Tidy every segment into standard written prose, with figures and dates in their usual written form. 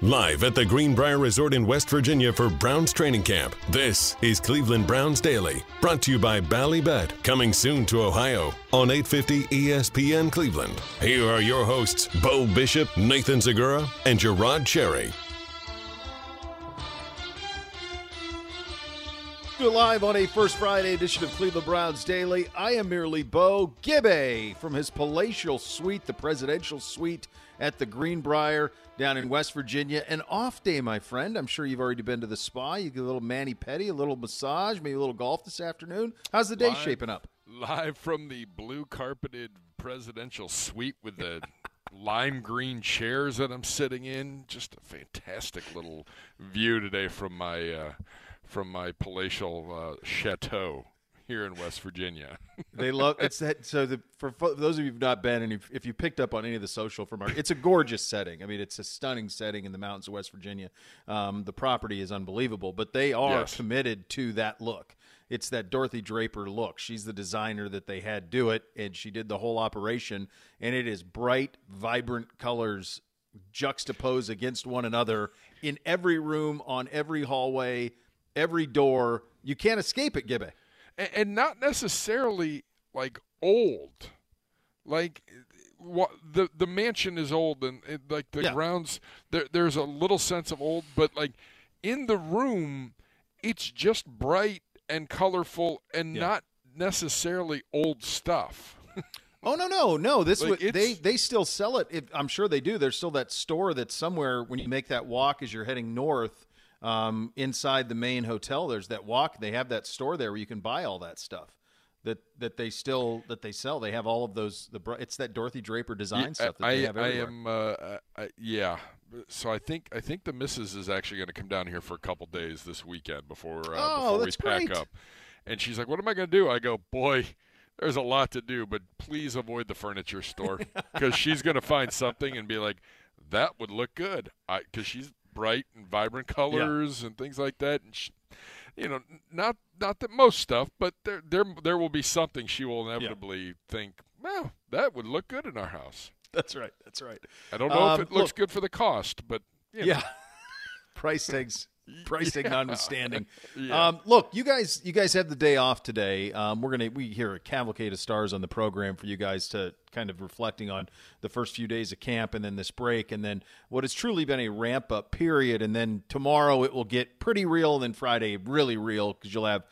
Live at the Greenbrier Resort in West Virginia for Browns Training Camp, this is Cleveland Browns Daily, brought to you by Bally Bet, coming soon to Ohio on 850 ESPN Cleveland. Here are your hosts, Bo Bishop, Nathan Zegura, and Je'Rod Cherry. Live on a First Friday edition of Cleveland Browns Daily, I am merely Bo Gibbe from his palatial suite, the presidential suite at the Greenbrier down in West Virginia. An off day, my friend. I'm sure you've already been to the spa. You get a little mani-pedi, a little massage, maybe a little golf this afternoon. How's the day shaping up? Live from the blue-carpeted presidential suite with the lime green chairs that I'm sitting in. Just a fantastic little view today from my palatial chateau here in West Virginia. They love it's that. So for those of you who've not been, and if you picked up on any of the social from our, it's a gorgeous setting. I mean, it's a stunning setting in the mountains of West Virginia. The property is unbelievable, but they are committed to that look. It's that Dorothy Draper look. She's the designer that they had do it, and she did the whole operation. And it is bright, vibrant colors juxtaposed against one another in every room, on every hallway, every door. You can't escape it, Gibbe. And not necessarily like old. Like the mansion is old, and like the grounds, there's a little sense of old, but like in the room, it's just bright and colorful and not necessarily old stuff. Oh, no. This like was, they still sell it. I'm sure they do. There's still that store that's somewhere when you make that walk as you're heading north. Inside the main hotel, there's that walk. They have that store there where you can buy all that stuff that they sell. They have all of those. It's that Dorothy Draper design stuff that they have everywhere. So I think the missus is actually going to come down here for a couple days this weekend before we pack up. And she's like, "What am I going to do?" I go, "Boy, there's a lot to do, but please avoid the furniture store because she's going to find something and be like, that would look good," because she's bright and vibrant colors and things like that, and she, not that most stuff, but there will be something she will inevitably think, well, that would look good in our house. That's right. I don't know if it looks good for the cost, but price tag notwithstanding. Look, you guys have the day off today. We hear a cavalcade of stars on the program for you guys to kind of reflecting on the first few days of camp and then this break and then what has truly been a ramp up period. And then tomorrow it will get pretty real, and then Friday really real because you'll have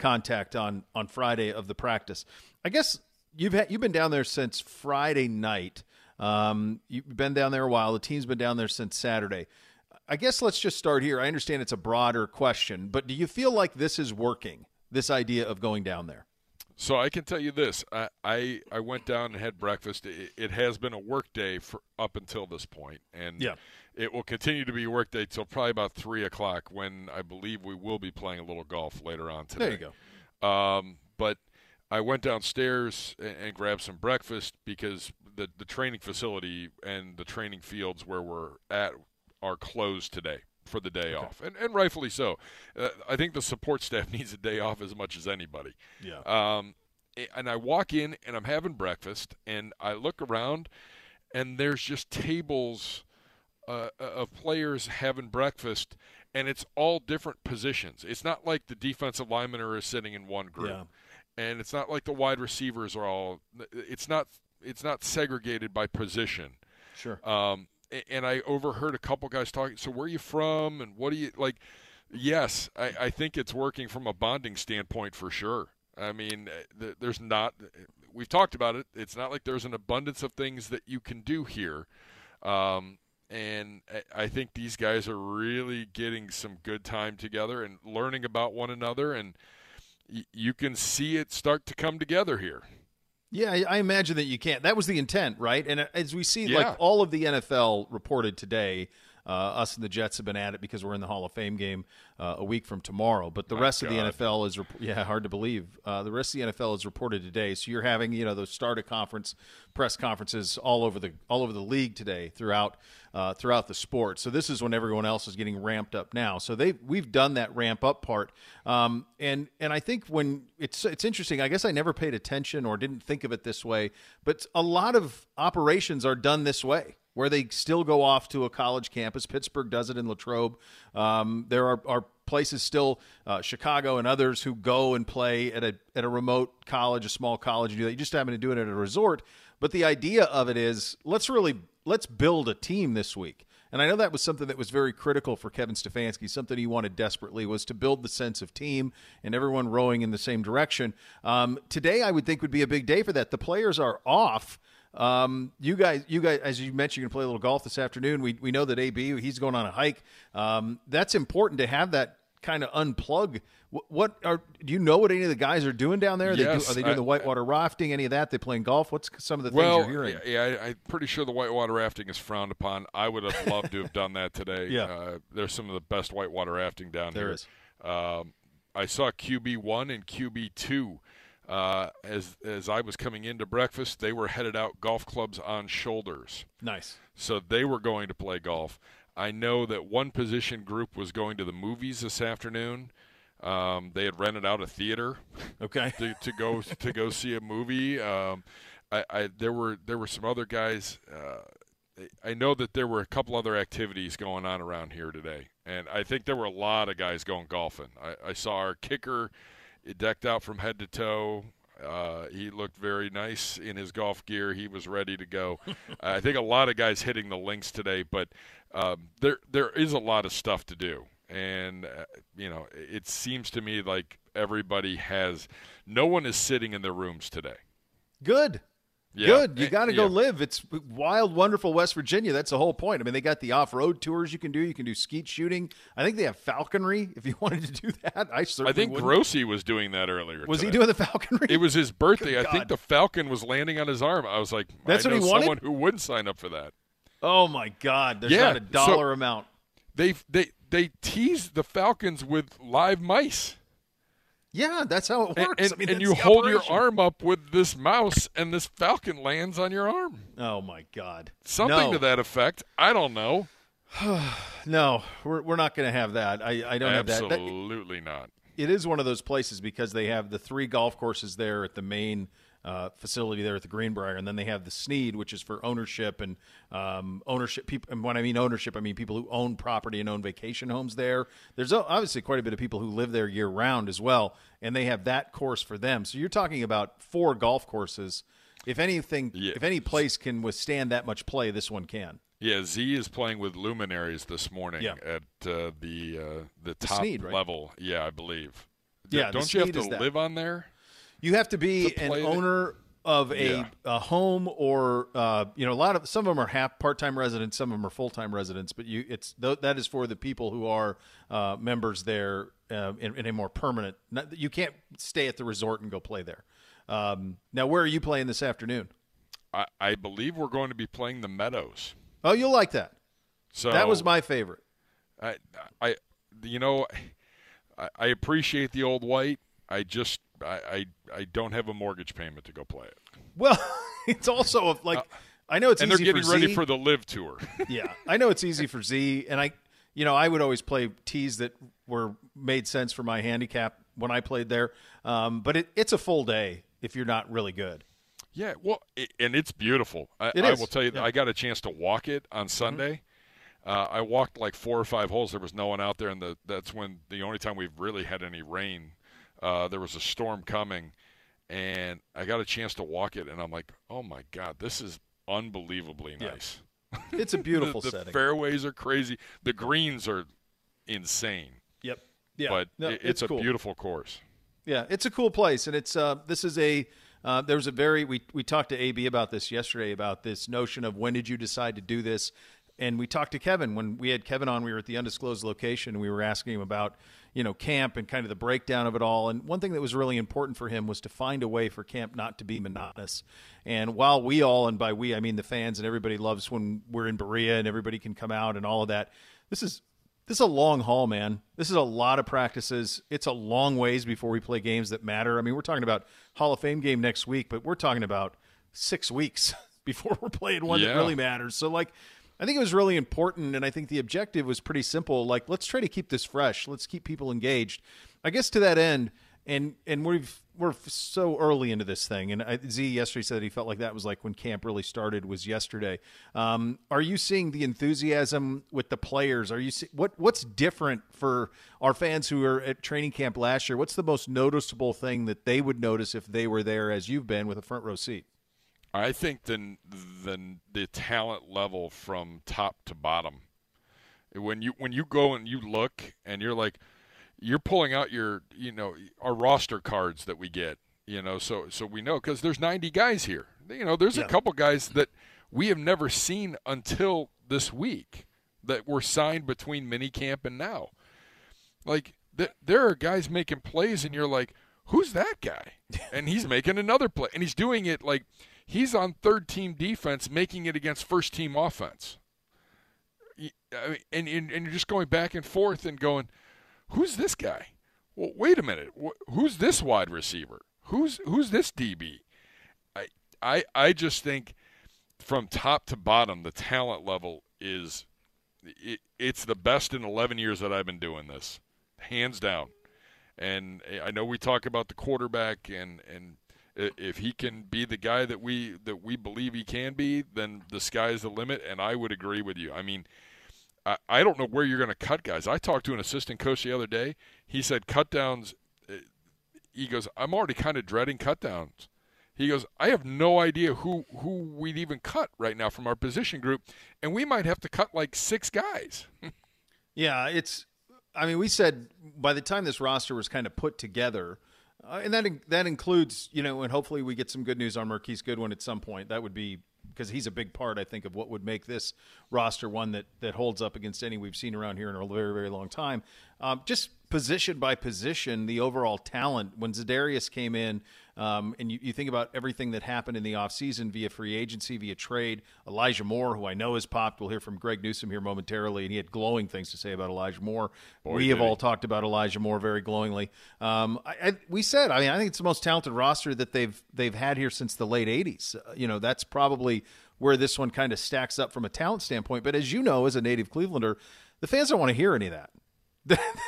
contact on Friday of the practice. I guess you've been down there since Friday night. You've been down there a while. The team's been down there since Saturday. I guess let's just start here. I understand it's a broader question, but do you feel like this is working, this idea of going down there? So I can tell you this. I went down and had breakfast. It has been a work day up until this point, and it will continue to be a work day till probably about 3 o'clock when I believe we will be playing a little golf later on today. There you go. But I went downstairs and grabbed some breakfast because the training facility and the training fields where we're at are closed today for the day off, and rightfully so. I think the support staff needs a day off as much as anybody. Yeah. And I walk in, and I'm having breakfast, and I look around, and there's just tables of players having breakfast, and it's all different positions. It's not like the defensive linemen are sitting in one group, and it's not like the wide receivers are all – it's not segregated by position. Sure. And I overheard a couple guys talking, so where are you from and what do you – like, yes, I think it's working from a bonding standpoint for sure. I mean, there's not – we've talked about it. It's not like there's an abundance of things that you can do here. And I think these guys are really getting some good time together and learning about one another, and you can see it start to come together here. Yeah, I imagine that you can. That was the intent, right? And as we see, like all of the NFL reported today, us and the Jets have been at it because we're in the Hall of Fame game a week from tomorrow. But the rest of the NFL is hard to believe. The rest of the NFL is reported today. So you're having those start of conference press conferences all over the league today throughout the sport. So this is when everyone else is getting ramped up now. So we've done that ramp up part. And I think when it's interesting, I guess I never paid attention or didn't think of it this way, but a lot of operations are done this way, where they still go off to a college campus. Pittsburgh does it in Latrobe. There are places still, Chicago and others, who go and play at a remote college, a small college, and do that. You just happen to do it at a resort. But the idea of it is let's build a team this week. And I know that was something that was very critical for Kevin Stefanski, something he wanted desperately, was to build the sense of team and everyone rowing in the same direction. Today, I would think, would be a big day for that. The players are off. You guys, as you mentioned, you're gonna play a little golf this afternoon. We know that AB, he's going on a hike. That's important to have that kind of unplug. Do you know what any of the guys are doing down there? Yes, are they doing the whitewater rafting, any of that? They playing golf? What's some of the things you're hearing? Yeah, I'm pretty sure the whitewater rafting is frowned upon. I would have loved to have done that today. There's some of the best whitewater rafting down there. I saw QB1 and QB2. As I was coming into breakfast, they were headed out golf clubs on shoulders. Nice. So they were going to play golf. I know that one position group was going to the movies this afternoon. They had rented out a theater. Okay. to go see a movie. There were some other guys. I know that there were a couple other activities going on around here today, and I think there were a lot of guys going golfing. I saw our kicker. Decked out from head to toe. He looked very nice in his golf gear. He was ready to go. I think a lot of guys hitting the links today, but there is a lot of stuff to do. And, it seems to me like everybody no one is sitting in their rooms today. Good. Yeah. Good. You got to go live. It's wild, wonderful West Virginia. That's the whole point. I mean, they got the off-road tours you can do. You can do skeet shooting. I think they have falconry if you wanted to do that. I think Grossi was doing that earlier. Was he doing the falconry? It was his birthday. Good God. I think the falcon was landing on his arm. I was like, that's what he wanted? Someone who would sign up for that. Oh, my God. There's not a dollar amount. They teased the Falcons with live mice. Yeah, that's how it works. And you hold your arm up with this mouse, and this falcon lands on your arm. Oh, my God. Something to that effect. I don't know. No, we're not going to have that. I don't have that. Absolutely not. It is one of those places because they have the three golf courses there at the main facility there at the Greenbrier, and then they have the Sneed, which is for ownership and ownership people. And when I mean ownership, I mean people who own property and own vacation homes there. There's obviously quite a bit of people who live there year round as well, and they have that course for them. So you're talking about four golf courses. If anything, if any place can withstand that much play, this one can. Yeah, Z is playing with Luminaries this morning at the top Sneed, right? level. Yeah, I believe. Yeah, don't you have to live on there? You have to be an owner of a home or some of them are part-time residents, some of them are full-time residents, but that is for the people who are members there in a more permanent. You can't stay at the resort and go play there. Now, where are you playing this afternoon? I believe we're going to be playing the Meadows. Oh, you'll like that. So that was my favorite. I appreciate the old white. I don't have a mortgage payment to go play it. Well, it's also I know it's easy for Z. And they're getting ready for the Live Tour. Yeah, I know it's easy for Z. And I would always play tees that made sense for my handicap when I played there. But it's a full day if you're not really good. Yeah, well, and it's beautiful. I will tell you, I got a chance to walk it on Sunday. Mm-hmm. I walked like 4 or 5 holes. There was no one out there, and that's when the only time we've really had any rain. There was a storm coming, and I got a chance to walk it, and I'm like, oh, my God, this is unbelievably nice. Yeah. It's a beautiful setting. The fairways are crazy. The greens are insane. Yep. Yeah. But it's a cool, beautiful course. Yeah, it's a cool place, and it's this is a there was a very – we talked to AB about this yesterday, about this notion of when did you decide to do this. And we talked to Kevin. When we had Kevin on, we were at the undisclosed location, and we were asking him about, you know, camp and kind of the breakdown of it all. And one thing that was really important for him was to find a way for camp not to be monotonous. And while we all, and by we, I mean the fans and everybody, loves when we're in Berea and everybody can come out and all of that, this is a long haul, man. This is a lot of practices. It's a long ways before we play games that matter. I mean, we're talking about Hall of Fame game next week, but we're talking about 6 weeks before we're playing one that really matters. So, like, I think it was really important, and I think the objective was pretty simple. Like, let's try to keep this fresh. Let's keep people engaged. I guess to that end, and we're so early into this thing, and Z yesterday said he felt like that was like when camp really started was yesterday. Are you seeing the enthusiasm with the players? Are you what's different for our fans who were at training camp last year? What's the most noticeable thing that they would notice if they were there as you've been with a front row seat? I think the talent level from top to bottom. When you go and you look and you're like, you're pulling out your, you know, our roster cards that we get, you know, so we know, because there's 90 guys here. You know, there's a couple guys that we have never seen until this week that were signed between minicamp and now. Like, there are guys making plays and you're like, who's that guy? And he's making another play, and he's doing it like – he's on third-team defense making it against first-team offense. And you're just going back and forth and going, who's this guy? Well, wait a minute. Who's this wide receiver? Who's this DB? I just think from top to bottom the talent level is it's the best in 11 years that I've been doing this, hands down. And I know we talk about the quarterback and if he can be the guy that we believe he can be, then the sky's the limit, and I would agree with you. I mean, I don't know where you're going to cut guys. I talked to an assistant coach the other day. He said cut downs. He goes, I'm already kind of dreading cut downs. He goes, I have no idea who we'd even cut right now from our position group, and we might have to cut like 6 guys. Yeah, I mean, we said by the time this roster was kind of put together, and that includes, you know, and hopefully we get some good news on Marquise Goodwin at some point. That would be, because he's a big part, I think, of what would make this roster one that holds up against any we've seen around here in a very, very long time. Just position by position, the overall talent. When Za'Darius came in, and you think about everything that happened in the offseason via free agency, via trade, Elijah Moore, who I know has popped. We'll hear from Greg Newsome here momentarily, and he had glowing things to say about Elijah Moore. Boy, we have all talked about Elijah Moore very glowingly. We said, I mean, I think it's the most talented roster that they've had here since the late 80s. You know, that's probably where this one kind of stacks up from a talent standpoint. But as you know, as a native Clevelander, the fans don't want to hear any of that.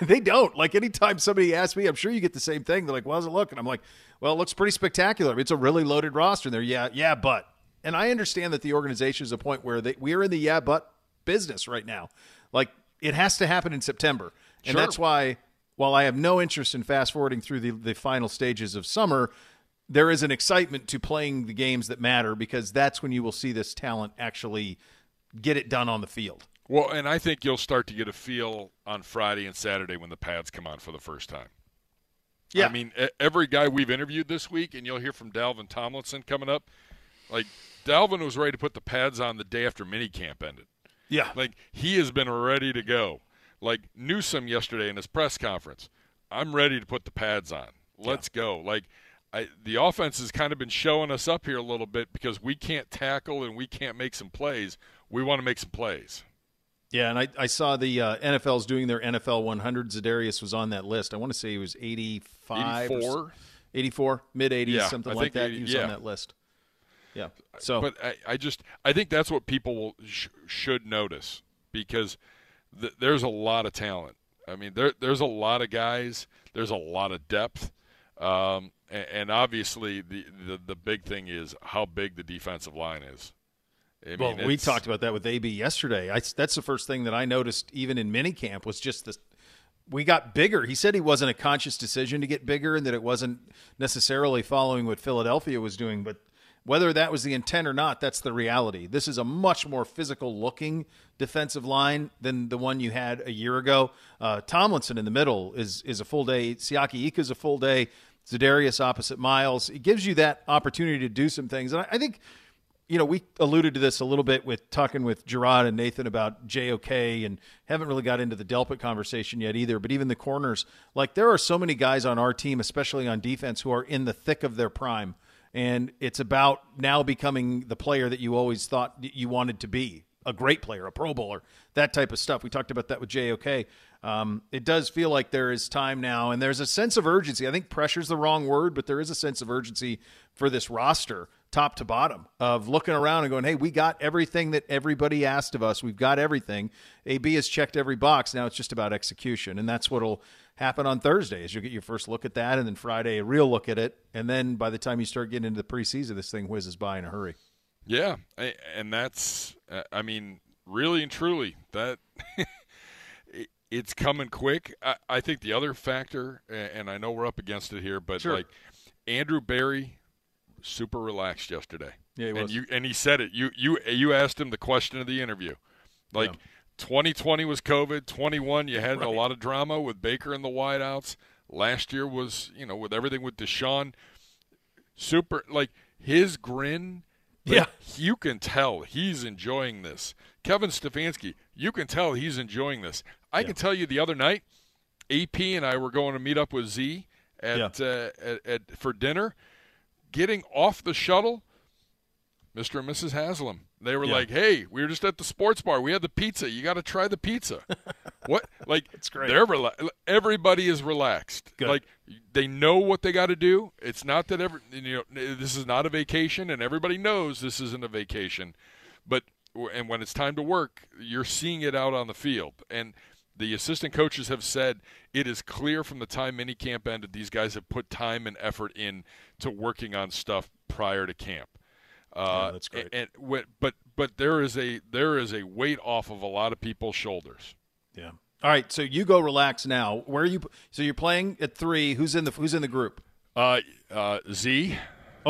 They don't. Like, anytime somebody asks me, I'm sure you get the same thing. They're like, well, how's it look? And I'm like, well, it looks pretty spectacular. I mean, it's a really loaded roster. And they're, yeah, but. And I understand that the organization is a point where we are in the yeah, but business right now. Like, it has to happen in September. And that's why, while I have no interest in fast-forwarding through the final stages of summer, there is an excitement to playing the games that matter, because that's when you will see this talent actually get it done on the field. Well, and I think you'll start to get a feel on Friday and Saturday when the pads come on for the first time. Yeah. I mean, every guy we've interviewed this week, and you'll hear from Dalvin Tomlinson coming up, like, Dalvin was ready to put the pads on the day after minicamp ended. Yeah. Like, he has been ready to go. Like, Newsome yesterday in his press conference, I'm ready to put the pads on. Let's go. Like, the offense has kind of been showing us up here a little bit, because we can't tackle and we can't make some plays. We want to make some plays. Yeah, and I saw the NFL's doing their NFL 100. Za'Darius was on that list. I want to say he was 85. 84, mid-80s, yeah, something like that. 80, he was on that list. Yeah. So, but I think that's what people should notice, because there's a lot of talent. I mean, there's a lot of guys. There's a lot of depth. And obviously the big thing is how big the defensive line is. I mean, well, we talked about that with AB yesterday. That's the first thing that I noticed even in minicamp was just this. We got bigger. He said he wasn't a conscious decision to get bigger and that it wasn't necessarily following what Philadelphia was doing. But whether that was the intent or not, that's the reality. This is a much more physical-looking defensive line than the one you had a year ago. Tomlinson in the middle is a full day. Siaki Ika is a full day. Za'Darius opposite Miles. It gives you that opportunity to do some things. And I think – you know, we alluded to this a little bit with talking with Je'Rod and Nathan about JOK, and haven't really got into the Delpit conversation yet either, but even the corners, like there are so many guys on our team, especially on defense, who are in the thick of their prime. And it's about now becoming the player that you always thought you wanted to be, a great player, a Pro Bowler, that type of stuff. We talked about that with JOK. It does feel like there is time now, and there's a sense of urgency. I think pressure is the wrong word, but there is a sense of urgency for this roster, top to bottom, of looking around and going, hey, we got everything that everybody asked of us. We've got everything. AB has checked every box. Now it's just about execution, and that's what will happen on Thursday is you'll get your first look at that, and then Friday a real look at it, and then by the time you start getting into the preseason, this thing whizzes by in a hurry. Yeah, and that's, I mean, really and truly, that it's coming quick. I think the other factor, and I know we're up against it here, but sure. Like Andrew Berry, super relaxed yesterday. Yeah, he was. And he said it. You asked him the question of the interview. Like, yeah. 2020 was COVID. 21, you had right. A lot of drama with Baker and the wideouts. Last year was, you know, with everything with Deshaun. Super, like, his grin. But yeah, you can tell he's enjoying this. Kevin Stefanski, you can tell he's enjoying this. I can tell you the other night, AP and I were going to meet up with Z for dinner. Getting off the shuttle, Mr. and Mrs. Haslam, they were like, "Hey, we were just at the sports bar. We had the pizza. You got to try the pizza." What? Like, it's great. They're everybody is relaxed. Good. Like, they know what they got to do. It's not that this is not a vacation, and everybody knows this isn't a vacation. But and when it's time to work, you're seeing it out on the field. And the assistant coaches have said it is clear from the time minicamp ended, these guys have put time and effort in to working on stuff prior to camp. That's great. But there is a weight off of a lot of people's shoulders. Yeah. All right. So you go relax now. Where are you? So you're playing at 3. Who's in the group? Z. Oh,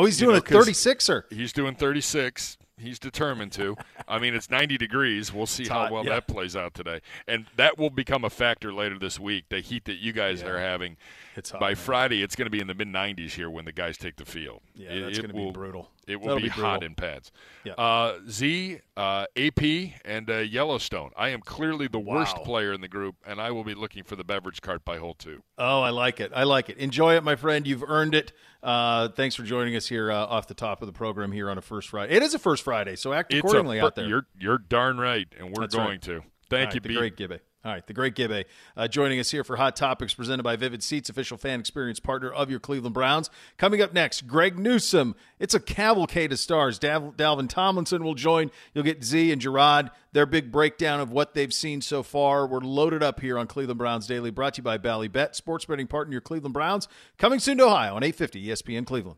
he's doing a 36er. He's doing 36. He's determined to. I mean, it's 90 degrees. We'll see how well that plays out today, and that will become a factor later this week. The heat that you guys are having. It's hot, by Friday, it's going to be in the mid 90s here when the guys take the field. Yeah, that's going to be brutal. It will be hot in pads. Yeah. Z, AP, and Yellowstone. I am clearly the worst player in the group, and I will be looking for the beverage cart by hole 2. Oh, I like it. I like it. Enjoy it, my friend. You've earned it. Thanks for joining us here off the top of the program here on a first Friday. It is a first Friday, so act accordingly out there. You're darn right, and we're going to. Thank you, B. Great, Gibby. All right, the great Gibbe joining us here for Hot Topics presented by Vivid Seats, official fan experience partner of your Cleveland Browns. Coming up next, Greg Newsome. It's a cavalcade of stars. Dalvin Tomlinson will join. You'll get Z and Je'Rod, their big breakdown of what they've seen so far. We're loaded up here on Cleveland Browns Daily, brought to you by Bally Bet, sports betting partner of your Cleveland Browns. Coming soon to Ohio on 850 ESPN Cleveland.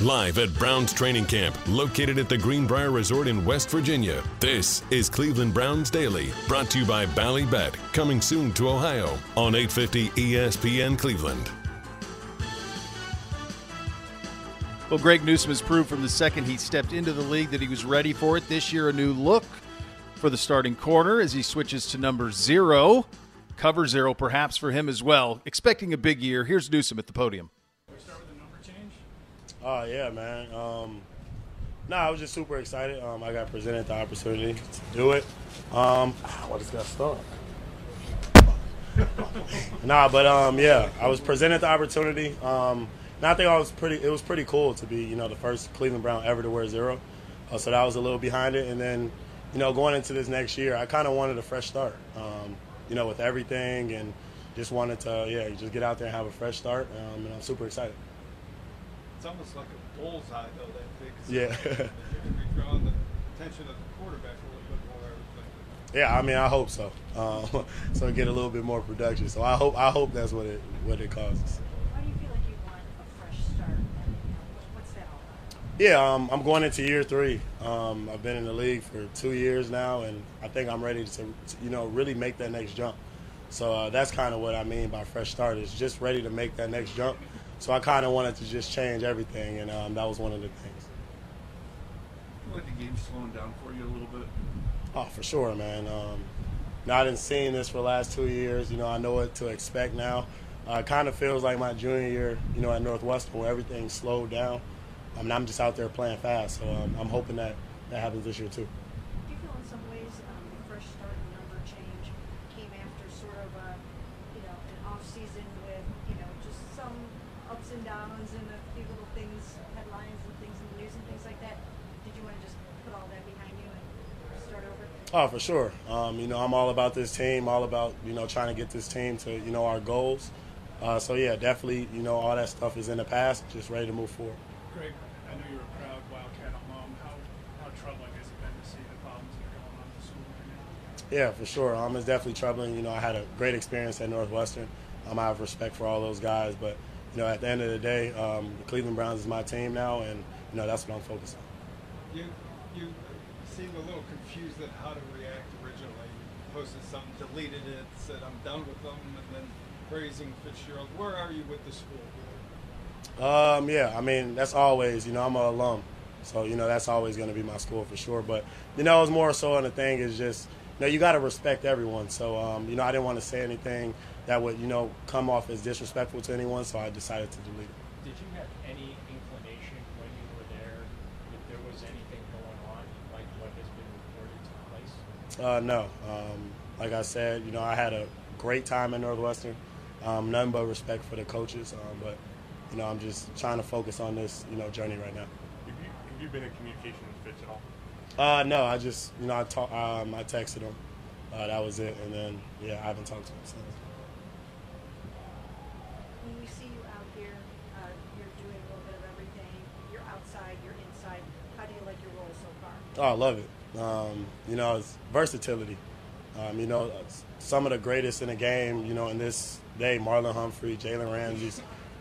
Live at Browns Training Camp, located at the Greenbrier Resort in West Virginia, this is Cleveland Browns Daily, brought to you by Bally Bet, coming soon to Ohio on 850 ESPN Cleveland. Well, Greg Newsome has proved from the second he stepped into the league that he was ready for it. This year, a new look for the starting corner as he switches to number 0, cover 0 perhaps for him as well. Expecting a big year, here's Newsome at the podium. Oh, yeah, man. I was just super excited. I got presented the opportunity to do it. I just got stuck. I was presented the opportunity. I think it was pretty cool to be, the first Cleveland Brown ever to wear 0. So that was a little behind it. And then, going into this next year, I kind of wanted a fresh start, with everything, and just wanted to, just get out there and have a fresh start. And I'm super excited. It's almost like a bullseye, though, that thing. Yeah. You're drawing the attention of the quarterback a little bit more. Yeah, I mean, I hope so. So get a little bit more production. So I hope that's what it causes. Why do you feel like you want a fresh start? And what's that all about? Yeah, I'm going into year 3. I've been in the league for 2 years now, and I think I'm ready to really make that next jump. So that's kind of what I mean by fresh start is just ready to make that next jump. So I kind of wanted to just change everything, and that was one of the things. like the game's slowing down for you a little bit? Oh, for sure, man. Now, I didn't see this for the last 2 years. You know, I know what to expect now. It kind of feels like my junior year, you know, at Northwestern where everything slowed down. I mean, I'm just out there playing fast, so I'm hoping that that happens this year too. Do you feel in some ways the fresh start number change came after sort of a, you know, an off season with, you know, just some ups and downs and a few little things, headlines and things in the news and things like that? Did you want to just put all that behind you and start over? Oh, for sure. You know, I'm all about this team, all about, you know, trying to get this team to, you know, our goals. So, yeah, definitely, you know, all that stuff is in the past, just ready to move forward. Greg, I know you're a proud Wildcat alum. How troubling has it been to see the problems that are going on in the school right now? Yeah, for sure. It's definitely troubling. You know, I had a great experience at Northwestern. I have respect for all those guys. But, you know, at the end of the day, the Cleveland Browns is my team now, and, you know, that's what I'm focused on. You seemed a little confused at how to react originally. You posted something, deleted it, said I'm done with them, and then praising Fitzgerald. Where are you with the school? Yeah, I mean, that's always, you know, I'm an alum. So, you know, that's always going to be my school for sure. But, you know, it's more so on the thing is just, you know, you got to respect everyone. So, you know, I didn't want to say anything that would, you know, come off as disrespectful to anyone. So I decided to delete it. Did you have any inclination when you were there that there was anything going on like what has been reported to place? No. Like I said, you know, I had a great time at Northwestern. Nothing but respect for the coaches, but, you know, I'm just trying to focus on this, you know, journey right now. Have you been in communication with Fitz at all? No, I just, you know, I texted him. That was it, and then, yeah, I haven't talked to him since. When we see you out here, you're doing a little bit of everything. You're outside, you're inside. How do you like your role so far? Oh, I love it. You know, it's versatility. You know, some of the greatest in the game, you know, in this day, Marlon Humphrey, Jalen Ramsey, you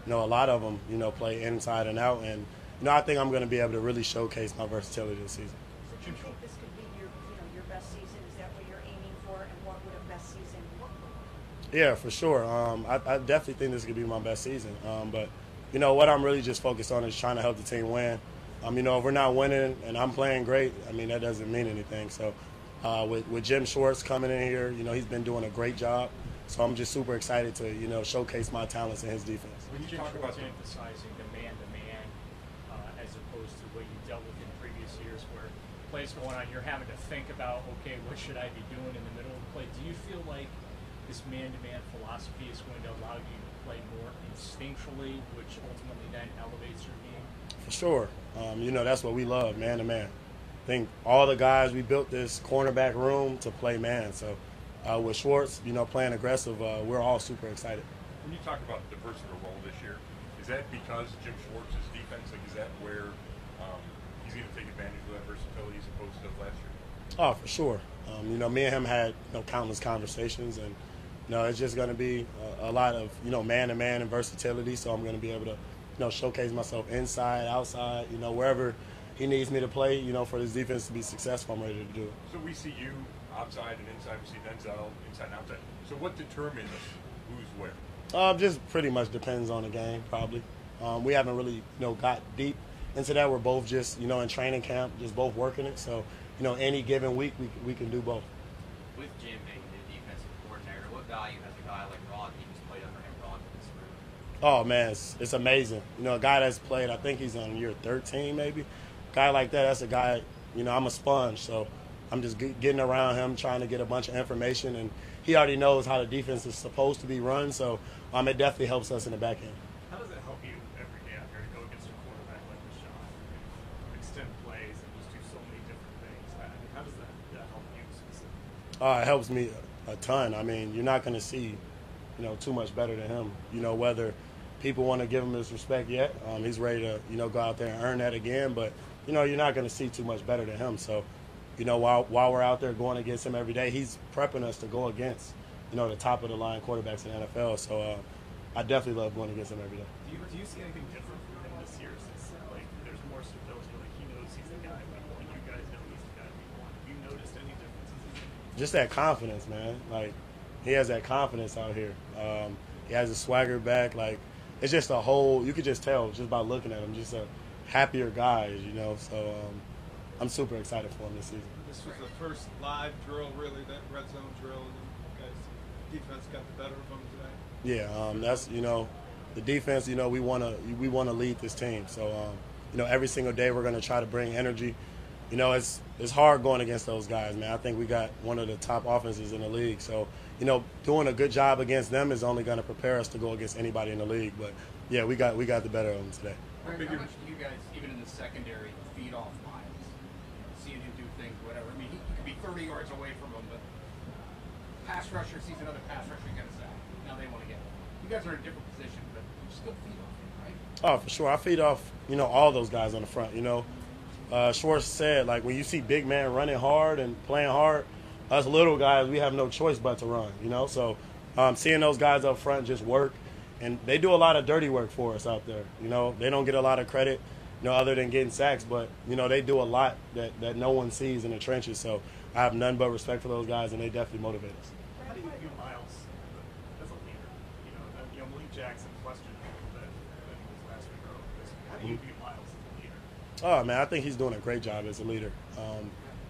know, a lot of them, you know, play inside and out. And, you know, I think I'm going to be able to really showcase my versatility this season. So do you think this could be your, you know, your best season? Is that what you're aiming for? And what would a best season look like? Yeah, for sure. I definitely think this could be my best season. But, you know, what I'm really just focused on is trying to help the team win. You know, if we're not winning and I'm playing great, I mean, that doesn't mean anything. So, with Jim Schwartz coming in here, you know, he's been doing a great job. So I'm just super excited to, you know, showcase my talents in his defense. When you talk about emphasizing the man-to-man as opposed to what you dealt with in previous years where plays going on, you're having to think about, okay, what should I be doing in the middle of the play? Do you feel like this man-to-man philosophy is going to allow you to play more instinctually, which ultimately then elevates your game? For sure. You know, that's what we love, man-to-man. I think all the guys, we built this cornerback room to play man. So with Schwartz, you know, playing aggressive, we're all super excited. When you talk about the versatile role this year, is that because Jim Schwartz's defense, like, is that where he's going to take advantage of that versatility as opposed to last year? Oh, for sure. You know, me and him had, you know, countless conversations, and, you know, it's just going to be a lot of, you know, man-to-man and versatility. So I'm going to be able to, you know, showcase myself inside, outside, you know, wherever he needs me to play, you know, for this defense to be successful, I'm ready to do it. So we see you outside and inside. We see Denzel inside and outside. So what determines who's where? Just pretty much depends on the game, probably. We haven't really, you know, got deep into that. We're both just, you know, in training camp, just both working it. So, you know, any given week, we can do both. With Jim being the defensive coordinator, what value has a guy like Ron? He just played under him, Ron. Oh, man, it's amazing. You know, a guy that's played, I think he's on year 13 maybe. Guy like that, that's a guy, you know, I'm a sponge, so I'm just getting around him, trying to get a bunch of information, and he already knows how the defense is supposed to be run, so it definitely helps us in the back end. How does it help you every day out here to go against a quarterback like Deshaun, extend plays, and just do so many different things? I mean, how does that help you specifically? It helps me a ton. I mean, you're not going to see, you know, too much better than him, you know, whether people want to give him his respect yet. He's ready to, you know, go out there and earn that again, but you know, you're not going to see too much better than him. So, you know, while we're out there going against him every day, he's prepping us to go against, you know, the top-of-the-line quarterbacks in the NFL. So I definitely love going against him every day. Do you see anything different from him this year? Since, like, there's more stability. Like, he knows he's the guy. Like, you guys know he's the guy we want. Have you noticed any differences? Just that confidence, man. Like, he has that confidence out here. He has a swagger back. Like, it's just a whole – you could just tell just by looking at him, just a happier guys, you know, so I'm super excited for him this season. This was the first live drill, really, that red zone drill, and you guys, defense got the better of them today. Yeah, that's, you know, the defense, you know, we want to lead this team. So, you know, every single day we're going to try to bring energy. You know, it's hard going against those guys, man. I think we got one of the top offenses in the league. So, you know, doing a good job against them is only going to prepare us to go against anybody in the league. But, yeah, we got the better of them today. How much do you guys, even in the secondary, feed off Miles? Seeing him do things, whatever. I mean, he could be 30 yards away from him, but pass rusher sees another pass rusher, he gets a sack. Now they want to get him. You guys are in a different position, but you still feed off him, right? Oh, for sure. I feed off, you know, all those guys on the front, you know. Schwartz said, like, when you see big man running hard and playing hard, us little guys, we have no choice but to run, you know. So seeing those guys up front just work, and they do a lot of dirty work for us out there, you know. They don't get a lot of credit, you know, other than getting sacks, but, you know, they do a lot that no one sees in the trenches. So I have none but respect for those guys, and they definitely motivate us. How do you view Miles as a leader? You know, Malik Jackson questioned that last week or this week. How do you view Miles as a leader? Oh, man, I think he's doing a great job as a leader.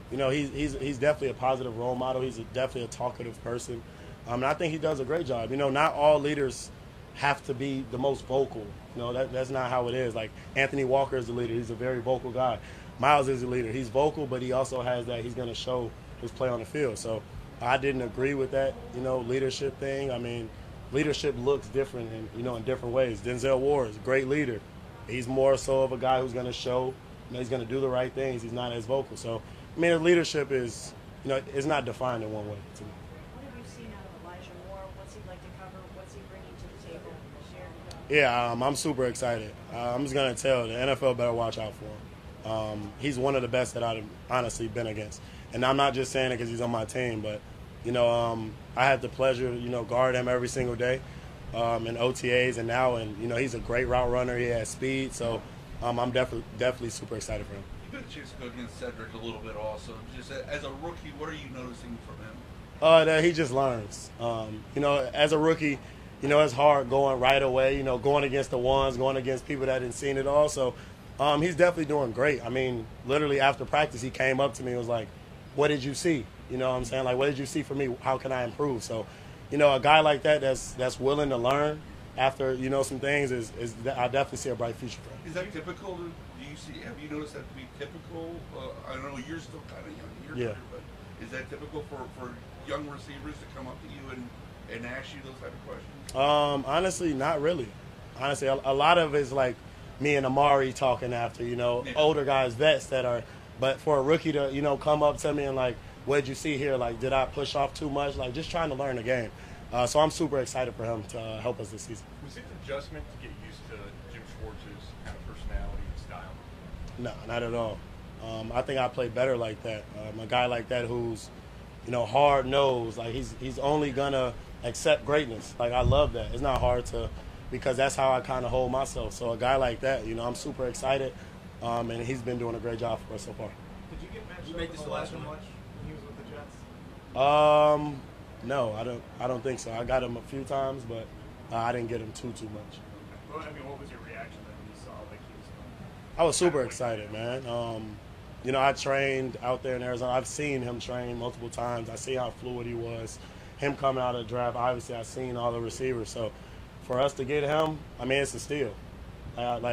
You know, he's definitely a positive role model. He's definitely a talkative person. And I think he does a great job. You know, not all leaders have to be the most vocal. You know, that's not how it is. Like, Anthony Walker is the leader. He's a very vocal guy. Miles is the leader. He's vocal, but he also has that he's going to show his play on the field. So I didn't agree with that, you know, leadership thing. I mean, leadership looks different, you know, in different ways. Denzel Ward is a great leader. He's more so of a guy who's going to show, you know, he's going to do the right things. He's not as vocal. So, I mean, leadership is, you know, it's not defined in one way to me. What have you seen out of Elijah Moore? What's he like to cover? What's he bringing to the table this year? Yeah, I'm super excited. I'm just going to tell the NFL better watch out for him. He's one of the best that I've honestly been against. And I'm not just saying it because he's on my team, but, you know, I had the pleasure to, you know, guard him every single day in OTAs and now. And, you know, he's a great route runner. He has speed. So I'm definitely super excited for him. You got a chance to go against Cedric a little bit also. Just as a rookie, what are you noticing from him? That he just learns. You know, as a rookie, you know, it's hard going right away, you know, going against the ones, going against people that hadn't seen it all. So he's definitely doing great. I mean, literally after practice, he came up to me and was like, what did you see? You know what I'm saying? Like, what did you see from me? How can I improve? So, you know, a guy like that that's willing to learn after, you know, some things is I definitely see a bright future for him. Is that typical? Do you see? Have you noticed that to be typical? I don't know. You're still kind of young. You're yeah. But is that typical for young receivers to come up to you and ask you those type of questions? Honestly, not really. Honestly, a lot of it's like me and Amari talking after, you know, yeah. Older guys, vets that are. But for a rookie to, you know, come up to me and like, what did you see here? Like, did I push off too much? Like, just trying to learn the game. So I'm super excited for him to help us this season. Was it an adjustment to get used to Jim Schwartz's kind of personality and style? No, not at all. I think I play better like that. A guy like that who's, you know, hard-nosed. Like, he's only going to accept greatness. Like, I love that. It's not hard to – because that's how I kind of hold myself. So a guy like that, you know, I'm super excited. And he's been doing a great job for us so far. Did you get matched? You made this the last one much when he was with the Jets? No, I don't think so. I got him a few times, but I didn't get him too much. Well, I mean, what was your reaction when you saw like he was? I was super excited, man. You know, I trained out there in Arizona. I've seen him train multiple times. I see how fluid he was. Him coming out of the draft, obviously, I've seen all the receivers. So, for us to get him, I mean, it's a steal. I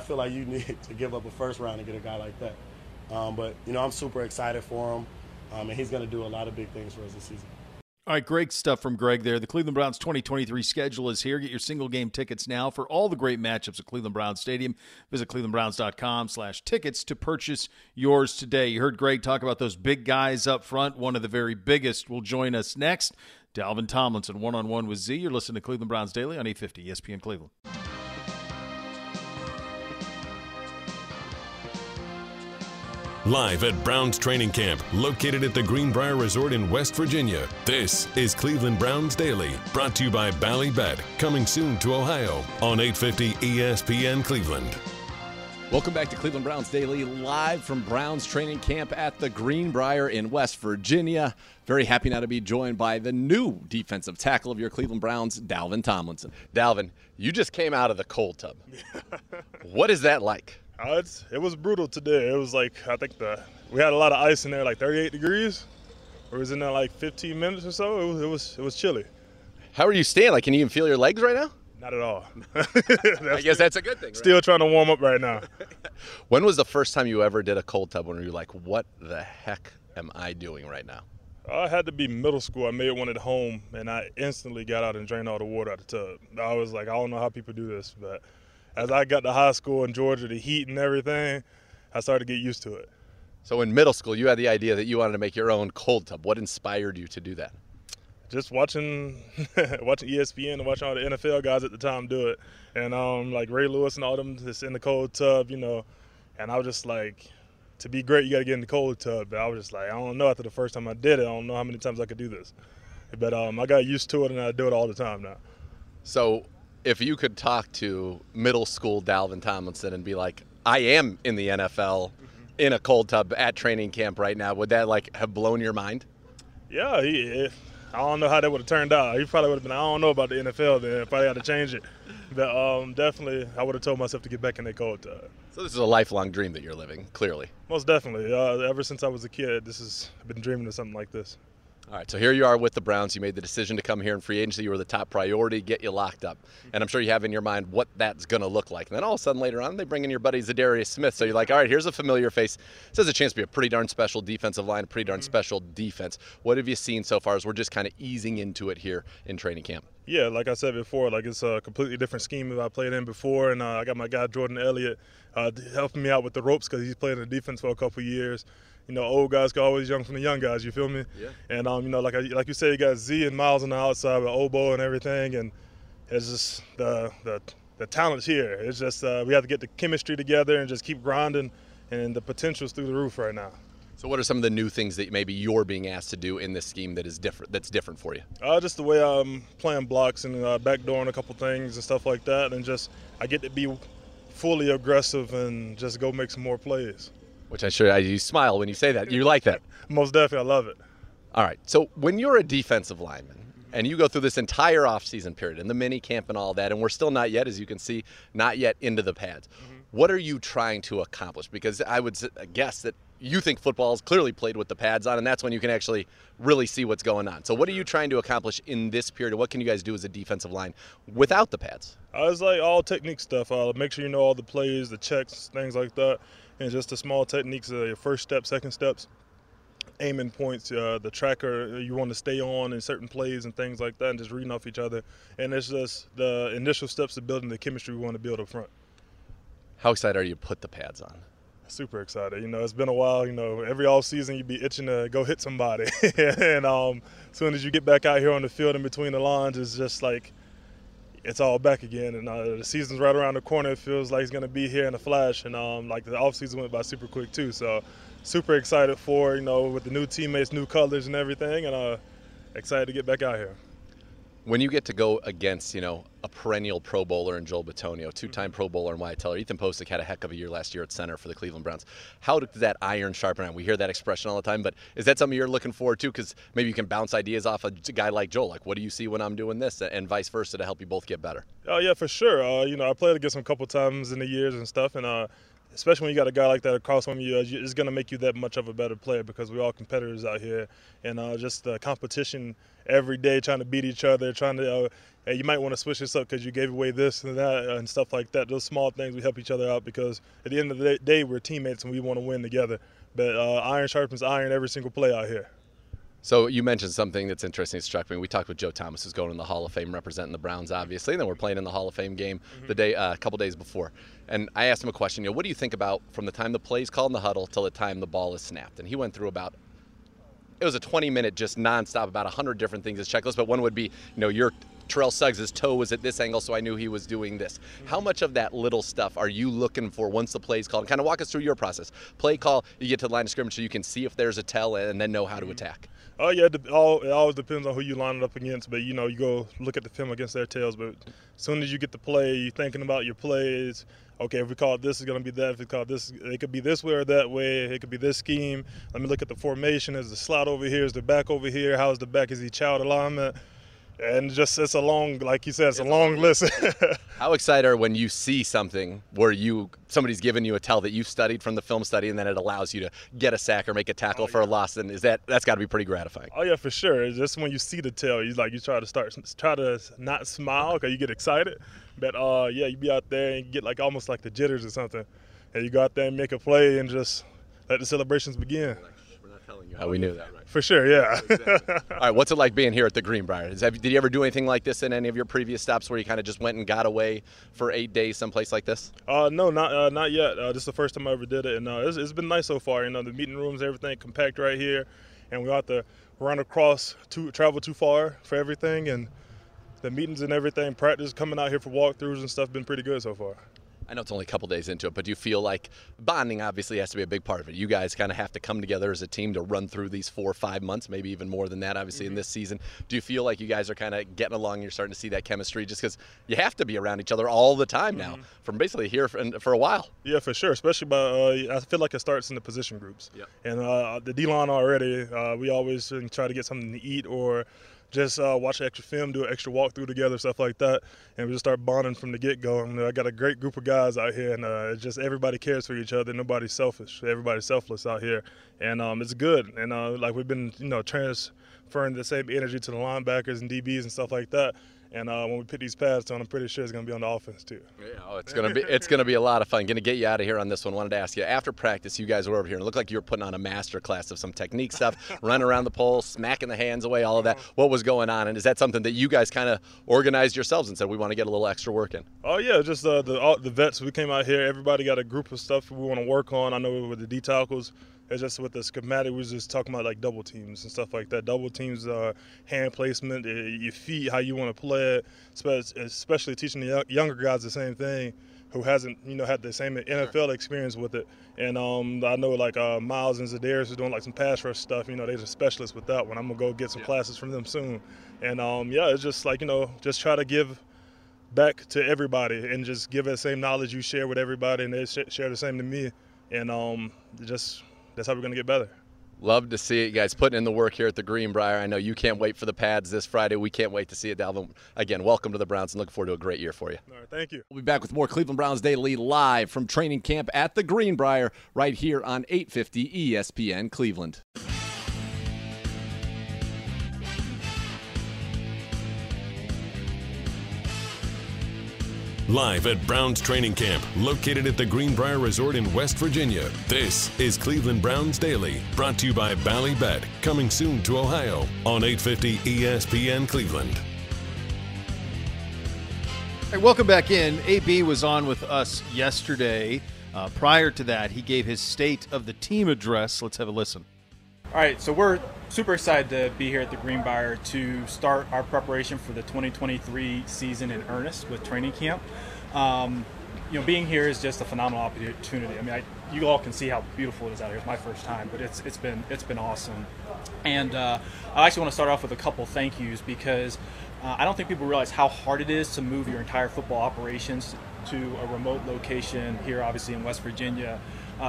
feel like you need to give up a first round to get a guy like that. But, you know, I'm super excited for him, and he's going to do a lot of big things for us this season. All right, great stuff from Greg there. The Cleveland Browns 2023 schedule is here. Get your single-game tickets now for all the great matchups at Cleveland Browns Stadium. Visit clevelandbrowns.com/tickets to purchase yours today. You heard Greg talk about those big guys up front. One of the very biggest will join us next. Dalvin Tomlinson, one-on-one with Z. You're listening to Cleveland Browns Daily on 850 ESPN Cleveland. Live at Browns Training Camp, located at the Greenbrier Resort in West Virginia, this is Cleveland Browns Daily, brought to you by Bally Bet, coming soon to Ohio on 850 ESPN Cleveland. Welcome back to Cleveland Browns Daily, live from Browns Training Camp at the Greenbrier in West Virginia. Very happy now to be joined by the new defensive tackle of your Cleveland Browns, Dalvin Tomlinson. Dalvin, you just came out of the cold tub. What is that like? It was brutal today. It was like, I think we had a lot of ice in there, like 38 degrees. It was in there like 15 minutes or so. It was chilly. How are you staying? Like, can you even feel your legs right now? Not at all. I guess that's a good thing. Right? Still trying to warm up right now. When was the first time you ever did a cold tub when you were like, what the heck am I doing right now? I had to be middle school. I made one at home, and I instantly got out and drained all the water out of the tub. I was like, I don't know how people do this. But as I got to high school in Georgia, the heat and everything, I started to get used to it. So in middle school, you had the idea that you wanted to make your own cold tub. What inspired you to do that? Just watching ESPN and watching all the NFL guys at the time do it. And like Ray Lewis and all them just in the cold tub, you know. And I was just like, to be great, you got to get in the cold tub. But I was just like, I don't know, after the first time I did it, I don't know how many times I could do this. But I got used to it, and I do it all the time now. So if you could talk to middle school Dalvin Tomlinson and be like, I am in the NFL in a cold tub at training camp right now, would that like have blown your mind? Yeah, I don't know how that would have turned out. He probably would have been, I don't know about the NFL then. Probably had to change it. But definitely, I would have told myself to get back in that cold tub. So this is a lifelong dream that you're living, clearly. Most definitely. Ever since I was a kid, I've been dreaming of something like this. All right, so here you are with the Browns. You made the decision to come here in free agency. You were the top priority, get you locked up. And I'm sure you have in your mind what that's going to look like. And then all of a sudden later on, they bring in your buddy Za'Darius Smith. So you're like, all right, here's a familiar face. This has a chance to be a pretty darn special defensive line, a pretty darn special defense. What have you seen so far as we're just kind of easing into it here in training camp? Yeah, like I said before, like it's a completely different scheme that I played in before. And I got my guy Jordan Elliott helping me out with the ropes because he's played in the defense for a couple years. You know, old guys got always young from the young guys, you feel me? Yeah. And, you know, like you said, you got Z and Miles on the outside with Oboe and everything. And it's just the talent's here. It's just we have to get the chemistry together and just keep grinding. And the potential's through the roof right now. So what are some of the new things that maybe you're being asked to do in this scheme that is different? That's different for you? Just the way I'm playing blocks and backdooring a couple things and stuff like that. And just I get to be fully aggressive and just go make some more plays. Which I'm sure you smile when you say that. You like that? Most definitely. I love it. All right. So when you're a defensive lineman and you go through this entire offseason period and the mini camp and all that, and we're still not yet, as you can see, not yet into the pads, what are you trying to accomplish? Because I would guess that you think football is clearly played with the pads on, and that's when you can actually really see what's going on. So what are you trying to accomplish in this period? What can you guys do as a defensive line without the pads? It's like all technique stuff. Make sure you know all the plays, the checks, things like that. And just the small techniques, your first step, second steps, aiming points, the tracker you want to stay on in certain plays and things like that, and just reading off each other. And it's just the initial steps of building the chemistry we want to build up front. How excited are you to put the pads on? Super excited. You know, it's been a while. You know, every offseason you'd be itching to go hit somebody. And as soon as you get back out here on the field in between the lines, it's just like it's all back again, and the season's right around the corner. It feels like it's going to be here in a flash, and like the offseason went by super quick too. So super excited for, you know, with the new teammates, new colors and everything, and excited to get back out here. When you get to go against, you know, a perennial Pro Bowler in Joel Bitonio, two-time Pro Bowler in Wyatt Teller, Ethan Postick had a heck of a year last year at center for the Cleveland Browns. How did that iron sharpen iron? We hear that expression all the time, but is that something you're looking forward to? Because maybe you can bounce ideas off a guy like Joel. Like, what do you see when I'm doing this, and vice versa, to help you both get better? Oh, yeah, for sure. You know, I played against him a couple times in the years and stuff, and especially when you got a guy like that across from you, it's going to make you that much of a better player because we're all competitors out here. And just the competition every day, trying to beat each other, trying to hey, you might want to switch this up because you gave away this and that and stuff like that. Those small things, we help each other out because at the end of the day, we're teammates and we want to win together. But iron sharpens iron every single play out here. So you mentioned something that's interesting that struck me. We talked with Joe Thomas, who's going in the Hall of Fame, representing the Browns, obviously, and then we're playing in the Hall of Fame game the day a couple days before. And I asked him a question, you know, what do you think about from the time the play's called in the huddle till the time the ball is snapped? And he went through about, it was a 20-minute just nonstop, about 100 different things, his checklist, but one would be, you know, your Terrell Suggs' toe was at this angle, so I knew he was doing this. How much of that little stuff are you looking for once the play's called? Kind of walk us through your process. Play call, you get to the line of scrimmage so you can see if there's a tell and then know how to attack. Oh, yeah, it always depends on who you line it up against, but, you know, you go look at the film against their tails, but as soon as you get the play, you're thinking about your plays. Okay, if we call it this, it's going to be that. If we call it this, it could be this way or that way. It could be this scheme. Let me look at the formation. Is the slot over here? Is the back over here? How is the back? Is he child alignment? And just it's a long, like you said, it's a long list. How excited are when you see something where somebody's given you a tell that you've studied from the film study, and then it allows you to get a sack or make a tackle for a loss? And that's got to be pretty gratifying. Oh yeah, for sure. It's just when you see the tell, you try to not smile because you get excited. But yeah, you be out there and you get almost like the jitters or something, and you go out there and make a play and just let the celebrations begin. Oh, we knew that, right? For sure, yeah. Exactly. All right, what's it like being here at the Greenbrier? Did you ever do anything like this in any of your previous stops where you kind of just went and got away for 8 days someplace like this? No, not yet. This is the first time I ever did it, and it's been nice so far. You know, the meeting rooms, everything compact right here, and we don't have to run across, travel too far for everything, and the meetings and everything, practice, coming out here for walkthroughs and stuff, been pretty good so far. I know it's only a couple days into it, but do you feel like bonding obviously has to be a big part of it? You guys kind of have to come together as a team to run through these 4 or 5 months, maybe even more than that, obviously, in this season. Do you feel like you guys are kind of getting along and you're starting to see that chemistry just because you have to be around each other all the time now from basically here for a while? Yeah, for sure, especially I feel like it starts in the position groups. Yep. And the D-line already, we always try to get something to eat or just watch extra film, do an extra walkthrough together, stuff like that, and we just start bonding from the get-go. And I got a great group of guys out here, and just everybody cares for each other. Nobody's selfish. Everybody's selfless out here, and it's good. And like we've been, transferring the same energy to the linebackers and DBs and stuff like that. And when we put these pads on, I'm pretty sure it's going to be on the offense too. Yeah, it's going to be a lot of fun. Going to get you out of here on this one. Wanted to ask you, after practice, you guys were over here and it looked like you were putting on a master class of some technique stuff, running around the pole, smacking the hands away, all of that. What was going on? And is that something that you guys kind of organized yourselves and said we want to get a little extra work in? Oh yeah, just the vets. We came out here. Everybody got a group of stuff we want to work on. I know with the D tackles, it's just with the schematic, we was just talking about double teams and stuff like that. Double teams, hand placement, your feet, how you want to play it, especially teaching the younger guys the same thing who hasn't, had the same NFL experience with it. And I know Miles and Za'Darius was doing some pass rush stuff. They're just specialists with that one. I'm going to go get some classes from them soon. And yeah, it's just just try to give back to everybody and just give the same knowledge you share with everybody and they share the same to me. And just... that's how we're going to get better. Love to see it. You guys putting in the work here at the Greenbrier. I know you can't wait for the pads this Friday. We can't wait to see it, Dalvin. Again, welcome to the Browns and looking forward to a great year for you. All right, thank you. We'll be back with more Cleveland Browns Daily live from training camp at the Greenbrier right here on 850 ESPN Cleveland. Live at Browns Training Camp, located at the Greenbrier Resort in West Virginia, this is Cleveland Browns Daily, brought to you by Bally Bet, coming soon to Ohio on 850 ESPN Cleveland. Hey, welcome back in. AB was on with us yesterday. Prior to that, he gave his State of the Team address. Let's have a listen. All right, so we're super excited to be here at the Greenbrier to start our preparation for the 2023 season in earnest with training camp. Being here is just a phenomenal opportunity. I mean, you all can see how beautiful it is out here. It's my first time, but it's been awesome. And I actually want to start off with a couple thank yous because I don't think people realize how hard it is to move your entire football operations to a remote location here, obviously in West Virginia.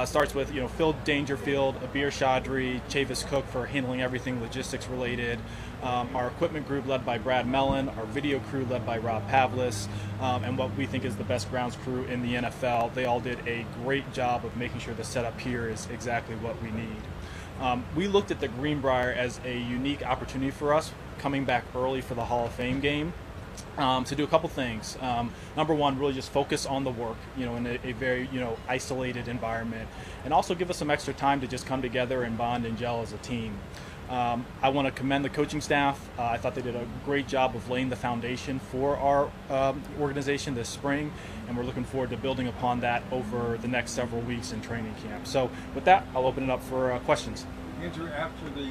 Starts with Phil Dangerfield, Abir Chaudhry, Chavis Cook for handling everything logistics related, our equipment group led by Brad Mellon, our video crew led by Rob Pavlis, and what we think is the best grounds crew in the NFL. They all did a great job of making sure the setup here is exactly what we need. We looked at the Greenbrier as a unique opportunity for us, coming back early for the Hall of Fame game. To do a couple things. Number one, really just focus on the work, in a very, isolated environment, and also give us some extra time to just come together and bond and gel as a team. I want to commend the coaching staff. I thought they did a great job of laying the foundation for our organization this spring, and we're looking forward to building upon that over the next several weeks in training camp. So with that, I'll open it up for questions. Andrew, after the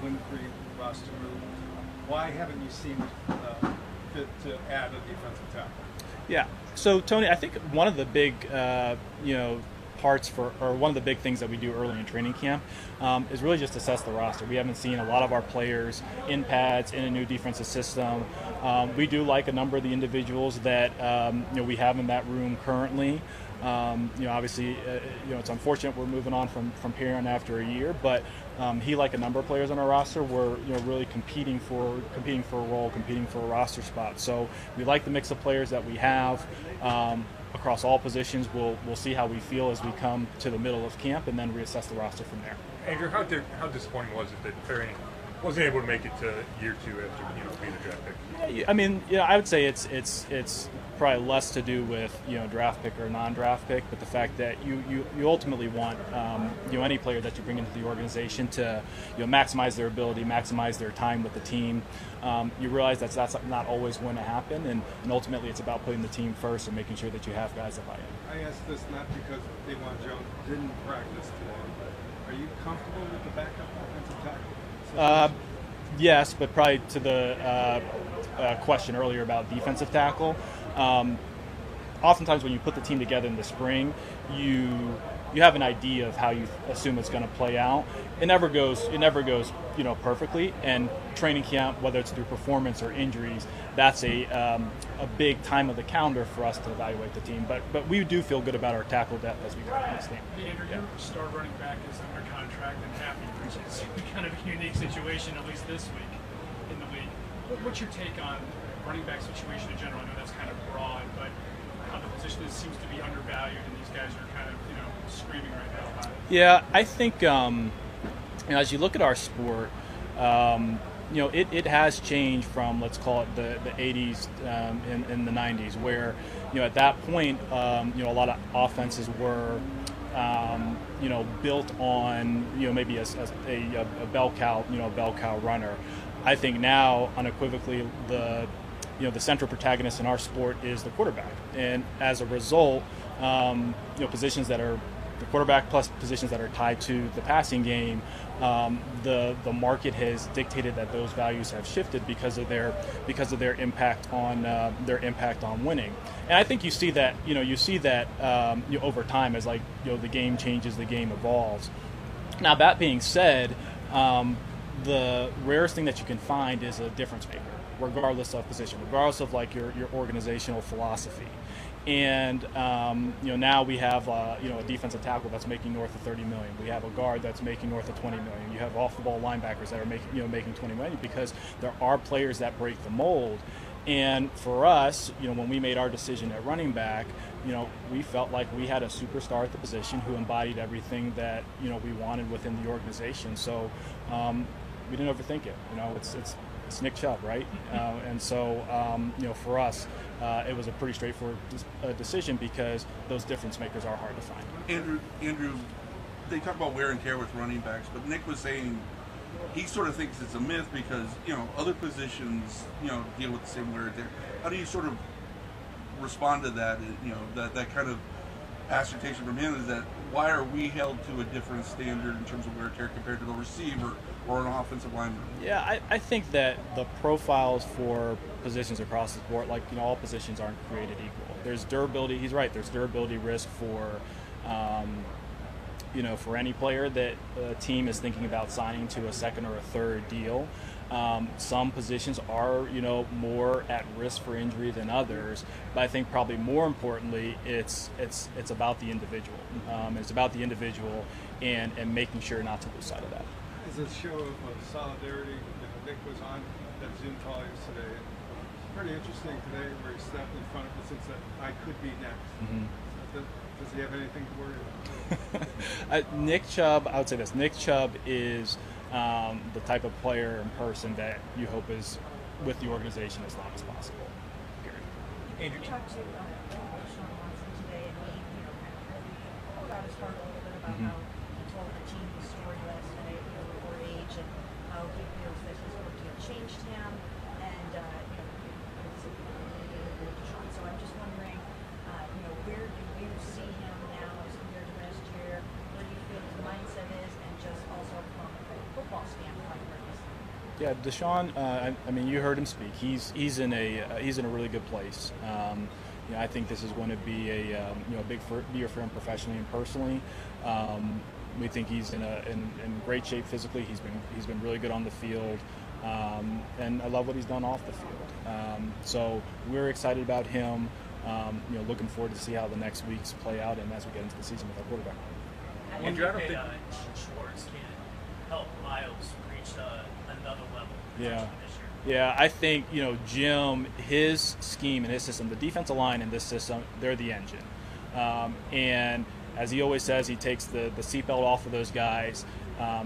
Winfrey roster move, why haven't you seen fit to add a defensive tackle? Yeah, so Tony, I think one of the big parts for, or one of the big things that we do early in training camp is really just assess the roster. We haven't seen a lot of our players in pads, in a new defensive system. We do like a number of the individuals that we have in that room currently. Obviously, it's unfortunate we're moving on from Perrin after a year, but he, like a number of players on our roster, were really competing for a roster spot. So we like the mix of players that we have across all positions. We'll see how we feel as we come to the middle of camp, and then reassess the roster from there. Andrew, how disappointing was it that Perrin wasn't able to make it to year two after being a draft pick? Yeah, I mean, I would say it's probably less to do with draft pick or non-draft pick, but the fact that you ultimately want any player that you bring into the organization to maximize their ability, maximize their time with the team. You realize that's not always going to happen, and ultimately it's about putting the team first and making sure that you have guys that buy in. I ask this not because De'Mon Jones didn't practice today, but are you comfortable with the backup offensive tackle? Yes, but probably to the question earlier about defensive tackle. Oftentimes when you put the team together in the spring, you have an idea of how you assume it's going to play out. It never goes perfectly, and training camp, whether it's through performance or injuries, that's a big time of the calendar for us to evaluate the team. But we do feel good about our tackle depth as we go in this team. Andrew, your star running back is under contract and half the preseason. It's kind of a unique situation, at least this week in the league. What's your take on running back situation in general? I know that's kind of broad, but how the position seems to be undervalued, and these guys are kind of screaming right now about it. Yeah, I think as you look at our sport, it has changed from, let's call it the 80s and the 90s, where at that point a lot of offenses were built on maybe a bell cow runner. I think now, unequivocally, the central protagonist in our sport is the quarterback, and as a result, positions that are the quarterback plus positions that are tied to the passing game, the market has dictated that those values have shifted because of their impact on winning. And I think you see that over time as the game changes, the game evolves. Now, that being said, the rarest thing that you can find is a difference maker, regardless of position, regardless of your organizational philosophy. And now we have a defensive tackle that's making north of 30 million. We have a guard that's making north of 20 million. You have off the ball linebackers that are making 20 million, because there are players that break the mold. And for us, when we made our decision at running back, we felt like we had a superstar at the position who embodied everything that we wanted within the organization. So we didn't overthink it. It's Nick Chubb, right? And so for us, it was a pretty straightforward decision, because those difference makers are hard to find. Andrew, they talk about wear and tear with running backs, but Nick was saying he sort of thinks it's a myth because other positions deal with the same wear and tear. How do you sort of respond to that? That kind of assertion from him is that why are we held to a different standard in terms of wear and tear compared to the receiver or an offensive lineman? Yeah, I think that the profiles for positions across the board, all positions aren't created equal. There's durability. He's right. There's durability risk for, for any player that a team is thinking about signing to a second or a third deal. Some positions are, more at risk for injury than others. But I think probably more importantly, it's about the individual. It's about the individual and making sure not to lose sight of that. It's a show of solidarity. Nick was on that Zoom call yesterday. It's pretty interesting today where he stepped in front of the sense that I could be next. Mm-hmm. Does he have anything to worry about? Nick Chubb, I would say this. Nick Chubb is the type of player and person that you hope is with the organization as long as possible. Period. Andrew, you talked to Deshaun Watson today, and he pulled out his heart a little bit about how he told the team the story last night, before age, and how he feels that his work had changed him, and it's a Deshaun. So I'm just wondering, where do you see him now as compared to last year? What do you feel his mindset is, and just also from a football standpoint? Yeah, Deshaun. I mean, you heard him speak. He's in a really good place. you know, I think this is going to be a big year for him professionally and personally. We think he's in great shape physically. He's been really good on the field, and I love what he's done off the field. So we're excited about him. Looking forward to see how the next weeks play out, and as we get into the season with our quarterback. Andrew, I don't think Schwartz can help Miles reach another level. Yeah. Yeah, I think, Jim, his scheme and his system, the defensive line in this system, they're the engine. And as he always says, he takes the seatbelt off of those guys.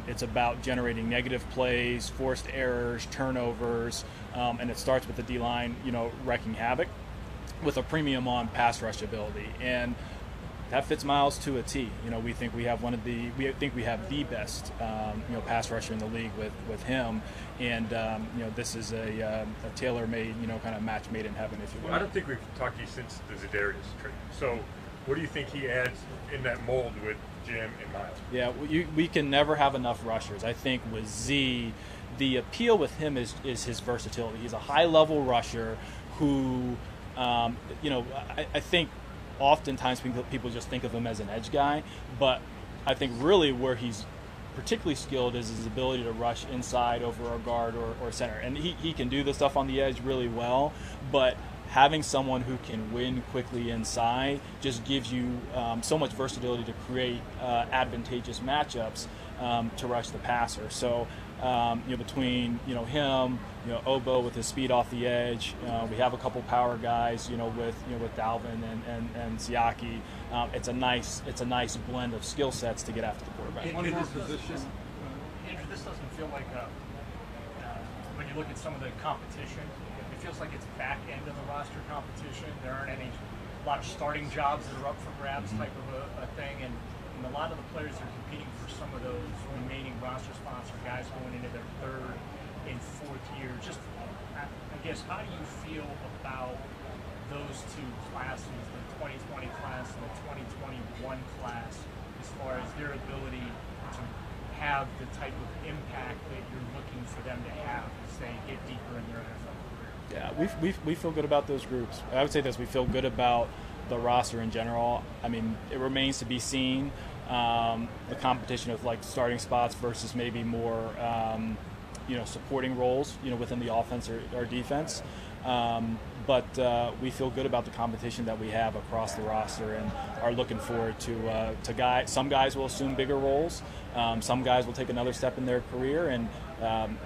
It's about generating negative plays, forced errors, turnovers, and it starts with the D-line, wrecking havoc with a premium on pass rush ability. And that fits Miles to a T. We think we have the best, pass rusher in the league with him. And, this is a tailor-made, kind of match made in heaven, if you will. I don't think we've talked to you since the Za'Darius trade. So what do you think he adds in that mold with Jim and Miles? Yeah, we can never have enough rushers. I think with Z, the appeal with him is his versatility. He's a high-level rusher who, I think – oftentimes people just think of him as an edge guy, but I think really where he's particularly skilled is his ability to rush inside over a guard or center. And he can do the stuff on the edge really well, but having someone who can win quickly inside just gives you so much versatility to create advantageous matchups to rush the passer. So between him, Obo with his speed off the edge, we have a couple power guys, with Dalvin and Siaki. It's a nice blend of skill sets to get after the quarterback. One more position, Andrew. This doesn't feel like when you look at some of the competition, it feels like it's back end of the roster competition. There aren't a lot of starting jobs that are up for grabs, mm-hmm. type of a thing, and a lot of the players are competing for some of those remaining roster spots or guys going into their third and fourth year. Just, I guess, how do you feel about those two classes, the 2020 class and the 2021 class, as far as their ability to have the type of impact that you're looking for them to have as they get deeper in their NFL career? Yeah, we feel good about those groups. I would say this, we feel good about the roster in general. I mean, it remains to be seen, the competition of like starting spots versus maybe more, supporting roles, within the offense or defense. But we feel good about the competition that we have across the roster and are looking forward to guys. Some guys will assume bigger roles. Some guys will take another step in their career, and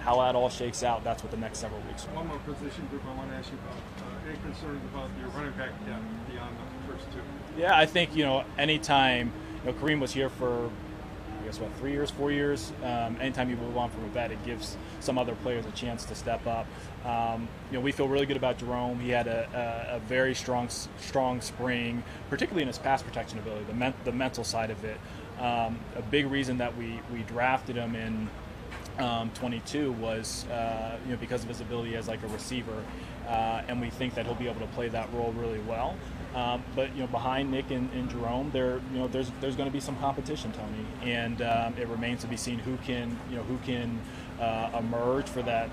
how that all shakes out, that's what the next several weeks are. One more position group I want to ask you about. Any concerns about your running back depth beyond the first two? Yeah, I think, anytime, Kareem was here for, I guess, 4 years. Anytime you move on from a vet, it gives some other players a chance to step up. We feel really good about Jerome. He had a very strong spring, particularly in his pass protection ability, the mental side of it. A big reason that we drafted him in 22 was because of his ability as like a receiver, and we think that he'll be able to play that role really well. But behind Nick and Jerome, there's going to be some competition, Tony, and it remains to be seen who can emerge for that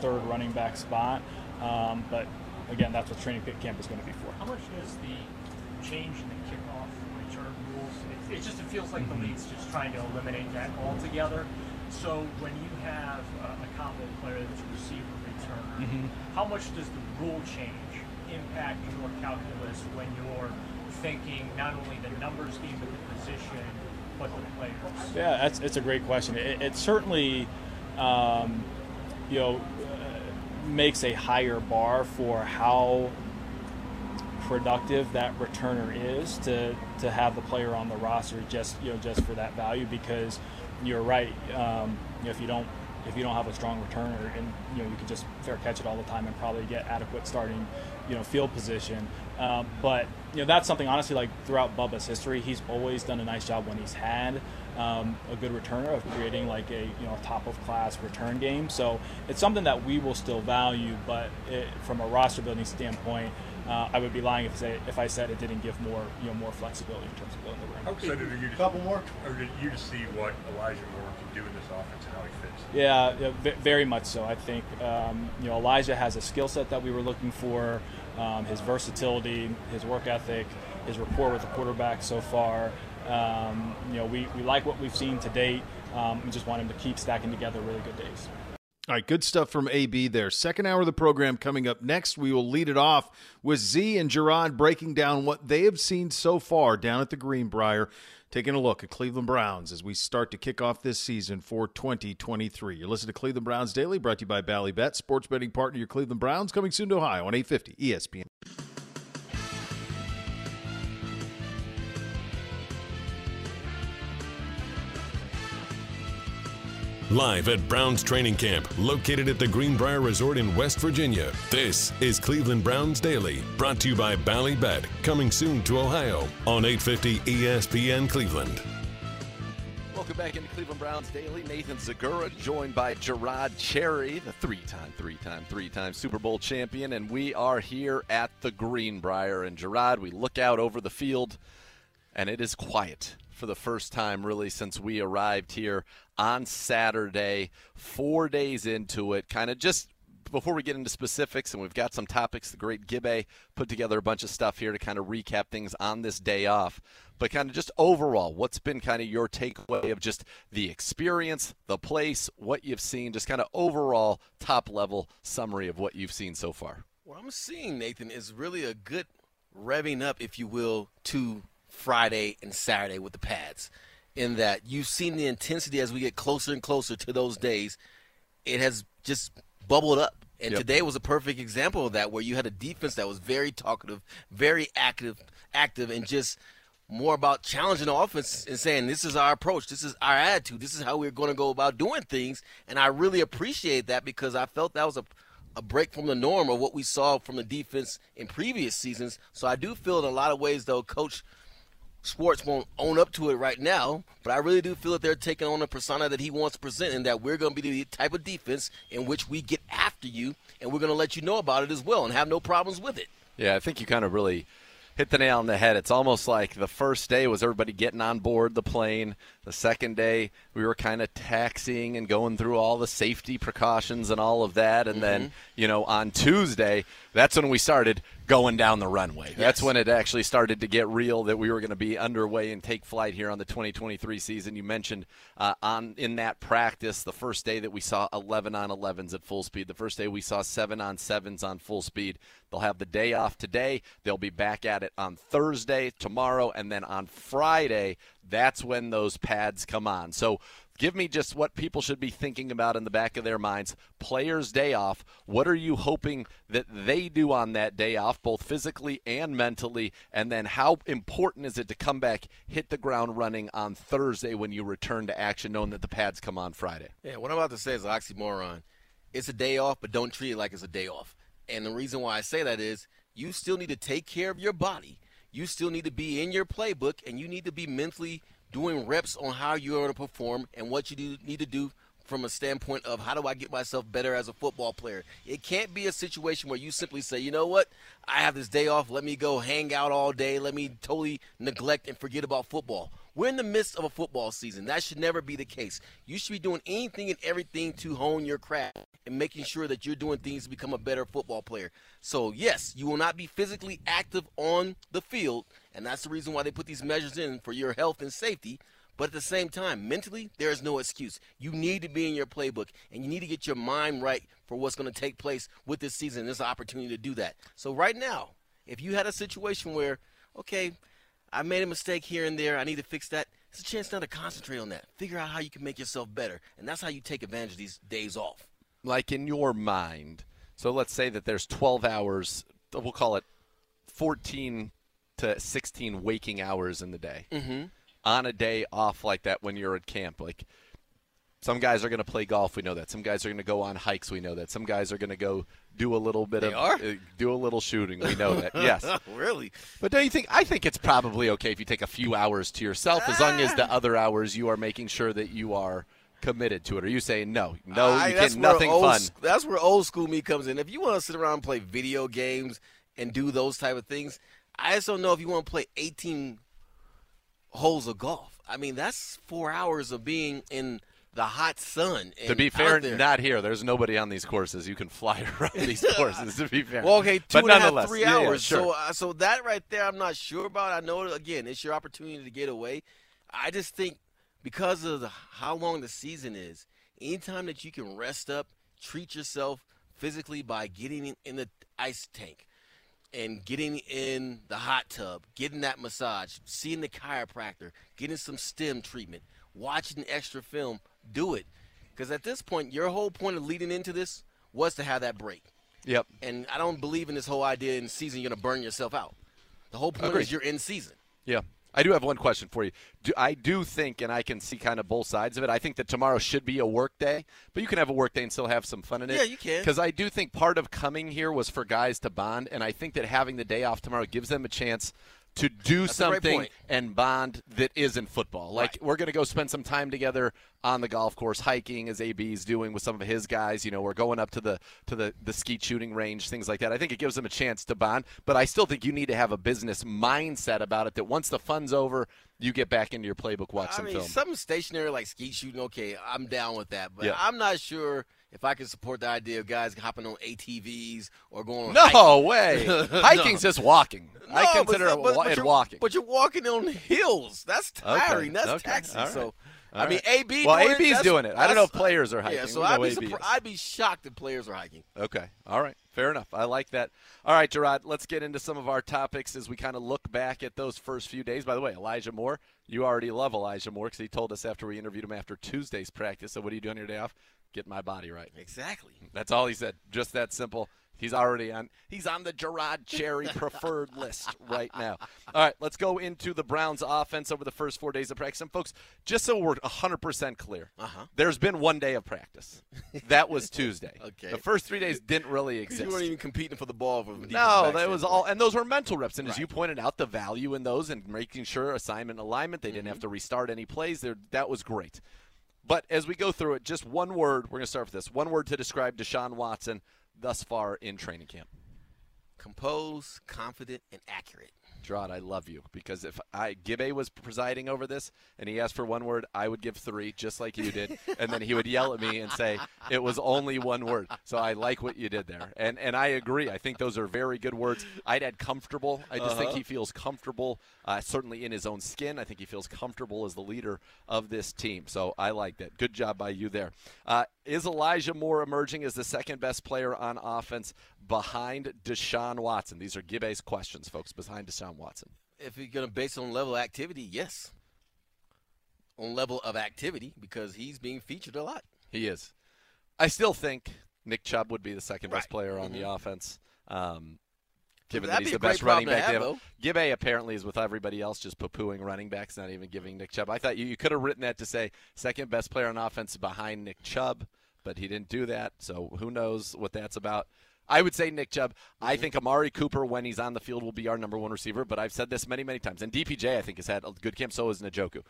third running back spot. But again, that's what training camp is going to be for. How much is the change in the kickoff return rules? It feels like the league's just trying to eliminate that altogether. So when you have a combo player that's a receiver returner, mm-hmm. how much does the rule change impact your calculus when you're thinking not only the numbers game but the position, but the players? Yeah, it's a great question. It certainly, makes a higher bar for how productive that returner is to have the player on the roster just for that value, because you're right. If you don't have a strong returner, and you can just fair catch it all the time and probably get adequate starting, field position. But that's something honestly, like throughout Bubba's history, he's always done a nice job when he's had a good returner of creating like a top of class return game. So it's something that we will still value, but from a roster building standpoint, I would be lying if I said it didn't give more flexibility in terms of building the run. Okay. So did you just, see what Elijah Moore can do in this offense and how he fits? Yeah, very much so. I think Elijah has a skill set that we were looking for. His versatility, his work ethic, his rapport with the quarterback so far. We like what we've seen to date. We just want him to keep stacking together really good days. All right, good stuff from AB there. Second hour of the program coming up next. We will lead it off with Z and Je'Rod breaking down what they have seen so far down at the Greenbrier, taking a look at Cleveland Browns as we start to kick off this season for 2023. You're listening to Cleveland Browns Daily, brought to you by Bally Bet, sports betting partner, your Cleveland Browns, coming soon to Ohio on 850 ESPN. Live at Browns Training Camp, located at the Greenbrier Resort in West Virginia, this is Cleveland Browns Daily, brought to you by Bally Bet, coming soon to Ohio on 850 ESPN Cleveland. Welcome back into Cleveland Browns Daily. Nathan Zegura joined by Je'Rod Cherry, the three-time Super Bowl champion, and we are here at the Greenbrier. And Je'Rod, we look out over the field, and it is quiet for the first time really since we arrived here on Saturday, 4 days into it. Kind of just before we get into specifics, and we've got some topics, the great Gibbe put together a bunch of stuff here to kind of recap things on this day off. But kind of just overall, what's been kind of your takeaway of just the experience, the place, what you've seen, just kind of overall top-level summary of what you've seen so far? What I'm seeing, Nathan, is really a good revving up, if you will, to Friday and Saturday with the pads, in that you've seen the intensity as we get closer and closer to those days. It has just bubbled up. And Today was a perfect example of that, where you had a defense that was very talkative, very active, and just more about challenging the offense and saying, this is our approach, this is our attitude, this is how we're going to go about doing things. And I really appreciate that, because I felt that was a break from the norm of what we saw from the defense in previous seasons. So I do feel in a lot of ways, though, Coach Schwartz won't own up to it right now, but I really do feel that they're taking on a persona that he wants to present, and that we're going to be the type of defense in which we get after you, and we're going to let you know about it as well and have no problems with it. Yeah, I think you kind of really hit the nail on the head. It's almost like the first day was everybody getting on board the plane. The second day we were kind of taxiing and going through all the safety precautions and all of that. And then, on Tuesday, that's when we started going down the runway. Yes. That's when it actually started to get real that we were going to be underway and take flight here on the 2023 season. You mentioned in that practice, the first day that we saw 11-on-11s at full speed. The first day we saw 7-on-7s on full speed. They'll have the day off today. They'll be back at it on Thursday, tomorrow, and then on Friday, that's when those pads come on. So give me just what people should be thinking about in the back of their minds. Players' day off, what are you hoping that they do on that day off, both physically and mentally, and then how important is it to come back, hit the ground running on Thursday when you return to action, knowing that the pads come on Friday? Yeah, what I'm about to say is an oxymoron. It's a day off, but don't treat it like it's a day off. And the reason why I say that is you still need to take care of your body. You still need to be in your playbook, and you need to be mentally doing reps on how you are to perform and what you need to do from a standpoint of how do I get myself better as a football player. It can't be a situation where you simply say, you know what, I have this day off. Let me go hang out all day. Let me totally neglect and forget about football. We're in the midst of a football season. That should never be the case. You should be doing anything and everything to hone your craft and making sure that you're doing things to become a better football player. So, yes, you will not be physically active on the field, and that's the reason why they put these measures in for your health and safety. But at the same time, mentally, there is no excuse. You need to be in your playbook, and you need to get your mind right for what's going to take place with this season. There's an opportunity to do that. So right now, if you had a situation where, okay, I made a mistake here and there, I need to fix that, it's a chance now to concentrate on that. Figure out how you can make yourself better. And that's how you take advantage of these days off. Like in your mind, so let's say that there's 12 hours, we'll call it 14 to 16 waking hours in the day. Mm-hmm. On a day off like that when you're at camp, like some guys are going to play golf, we know that. Some guys are going to go on hikes, we know that. Some guys are going to go do a little bit do a little shooting, we know that. Yes. Really? But don't you think, I think it's probably okay if you take a few hours to yourself as long as the other hours you are making sure that you are committed to it. Are you saying no, you can't, nothing fun? That's where old school me comes in. If you want to sit around and play video games and do those type of things. I just don't know if you want to play 18 holes of golf. I mean, that's 4 hours of being in the hot sun. And to be fair, not here. There's nobody on these courses. You can fly around these courses, to be fair. Well, okay, two and a half, 3 hours. Yeah, sure. So that right there I'm not sure about. I know, again, it's your opportunity to get away. I just think because of how long the season is, anytime that you can rest up, treat yourself physically by getting in the ice tank and getting in the hot tub, getting that massage, seeing the chiropractor, getting some STEM treatment, watching extra film, do it. Because at this point, your whole point of leading into this was to have that break. Yep. And I don't believe in this whole idea in season you're going to burn yourself out. The whole point is you're in season. Yeah. I do have one question for you. I do think, and I can see kind of both sides of it, I think that tomorrow should be a work day, but you can have a work day and still have some fun in it. Yeah, you can. Because I do think part of coming here was for guys to bond, and I think that having the day off tomorrow gives them a chance to do something and bond that isn't football. Like, we're going to go spend some time together on the golf course, hiking, as AB's doing with some of his guys. You know, we're going up to the skeet shooting range, things like that. I think it gives them a chance to bond, but I still think you need to have a business mindset about it that once the fun's over, you get back into your playbook, watch some film. Something stationary like skeet shooting, okay, I'm down with that, but I'm not sure – if I can support the idea of guys hopping on ATVs or going on hiking. Hiking's just walking. No, I consider it walking. But you're walking on hills. That's tiring. Okay. That's taxing. Right. So, AB's doing it. I don't know if players are hiking. Yeah, so I'd be shocked if players are hiking. Okay. All right. Fair enough. I like that. All right, Je'Rod, let's get into some of our topics as we kind of look back at those first few days. By the way, Elijah Moore, you already love Elijah Moore because he told us after we interviewed him after Tuesday's practice, so what are you doing your day off? Get my body right. Exactly. That's all he said. Just that simple. He's already on. He's on the Je'Rod Cherry preferred list right now. All right, let's go into the Browns' offense over the first 4 days of practice. And, folks, just so we're 100% clear, there's been one day of practice. That was Tuesday. Okay. The first 3 days didn't really exist. You weren't even competing for the ball. No, that was all. And those were mental reps. And as you pointed out, the value in those and making sure assignment alignment, they didn't have to restart any plays. That was great. But as we go through it, just one word. We're going to start with this. One word to describe Deshaun Watson thus far in training camp. Composed, confident, and accurate. Je'Rod, I love you because if Gibbe was presiding over this and he asked for one word, I would give three just like you did, and then he would yell at me and say it was only one word. So I like what you did there, and I agree. I think those are very good words. I'd add comfortable. I just think he feels comfortable, certainly in his own skin. I think he feels comfortable as the leader of this team. So I like that. Good job by you there. Is Elijah Moore emerging as the second-best player on offense behind Deshaun Watson? These are Gibbe's questions, folks, behind Deshaun Watson. If you're going to base on level of activity, yes. On level of activity, because he's being featured a lot. He is. I still think Nick Chubb would be the second-best player on the offense. Given that he's the best running back. Gibbe apparently is with everybody else just poo-pooing running backs, not even giving Nick Chubb. I thought you could have written that to say second-best player on offense behind Nick Chubb, but he didn't do that, so who knows what that's about. I would say Nick Chubb. I think Amari Cooper, when he's on the field, will be our number one receiver, but I've said this many, many times. And DPJ, I think, has had a good camp. So has Njoku.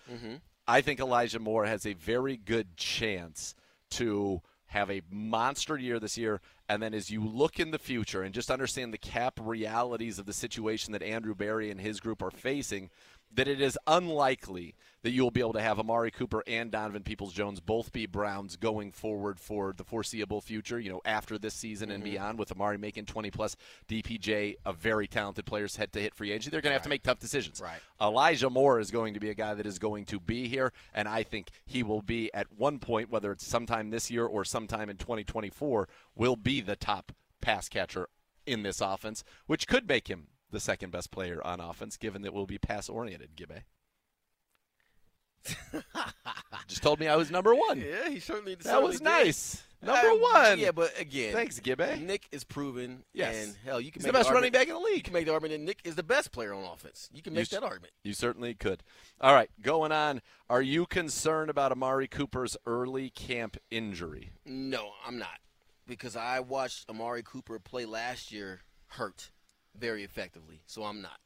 I think Elijah Moore has a very good chance to have a monster year this year. And then as you look in the future and just understand the cap realities of the situation that Andrew Berry and his group are facing, that it is unlikely that you will be able to have Amari Cooper and Donovan Peoples-Jones both be Browns going forward for the foreseeable future, you know, after this season and beyond, with Amari making 20-plus, DPJ, a very talented player's head-to-hit free agency. They're going to have to make tough decisions. Right. Elijah Moore is going to be a guy that is going to be here, and I think he will be at one point, whether it's sometime this year or sometime in 2024, will be the top pass catcher in this offense, which could make him the second-best player on offense, given that we'll be pass-oriented, Gibbe. Just told me I was number one. Yeah, he certainly did. That was nice. Number one. Yeah, but again. Thanks, Gibbe. Nick is proven. Yes. And, hell, you can make the best running back in the league. You can make the argument that Nick is the best player on offense. You can make that argument. You certainly could. All right, going on. Are you concerned about Amari Cooper's early camp injury? No, I'm not, because I watched Amari Cooper play last year hurt very effectively, so I'm not.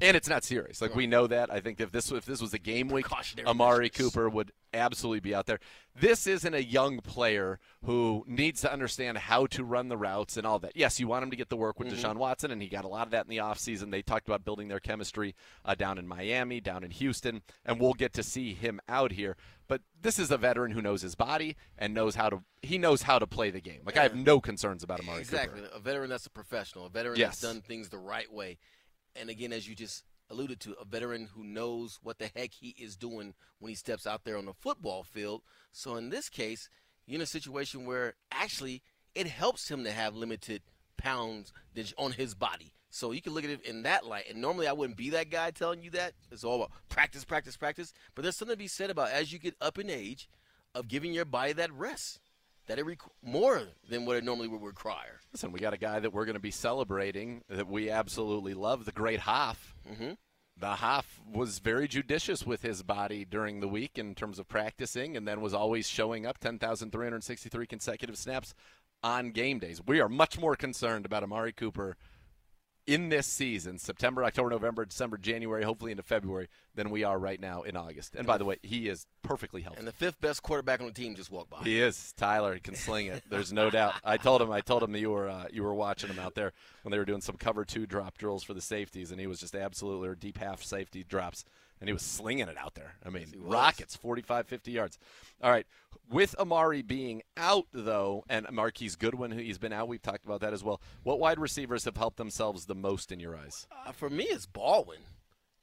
And it's not serious. Like, we know that. I think if this was a game week, Amari Cooper would absolutely be out there. This isn't a young player who needs to understand how to run the routes and all that. Yes, you want him to get the work with Deshaun Watson, and he got a lot of that in the offseason. They talked about building their chemistry down in Miami, down in Houston, and we'll get to see him out here. But this is a veteran who knows his body and knows how to play the game. Like, I have no concerns about Amari Cooper. Exactly. A veteran that's a professional, a veteran that's done things the right way. And again, as you just alluded to, a veteran who knows what the heck he is doing when he steps out there on the football field. So in this case, you're in a situation where actually it helps him to have limited pounds on his body. So you can look at it in that light. And normally I wouldn't be that guy telling you that. It's all about practice, practice, practice. But there's something to be said about as you get up in age of giving your body that rest. That it more than what it normally would require. Listen, we got a guy that we're going to be celebrating that we absolutely love, the great Hoff. Mm-hmm. The Hoff was very judicious with his body during the week in terms of practicing, and then was always showing up 10,363 consecutive snaps on game days. We are much more concerned about Amari Cooper in this season, September, October, November, December, January, hopefully into February, than we are right now in August. And by the way, he is perfectly healthy. And the fifth best quarterback on the team just walked by. He is. Tyler, he can sling it. There's no doubt. I told him that you were watching him out there when they were doing some cover 2 drop drills for the safeties, and he was just absolutely, or deep half safety drops, and he was slinging it out there. I mean, rockets, 45, 50 yards. All right. With Amari being out, though, and Marquise Goodwin, who he's been out, we've talked about that as well. What wide receivers have helped themselves the most in your eyes? For me, it's Baldwin.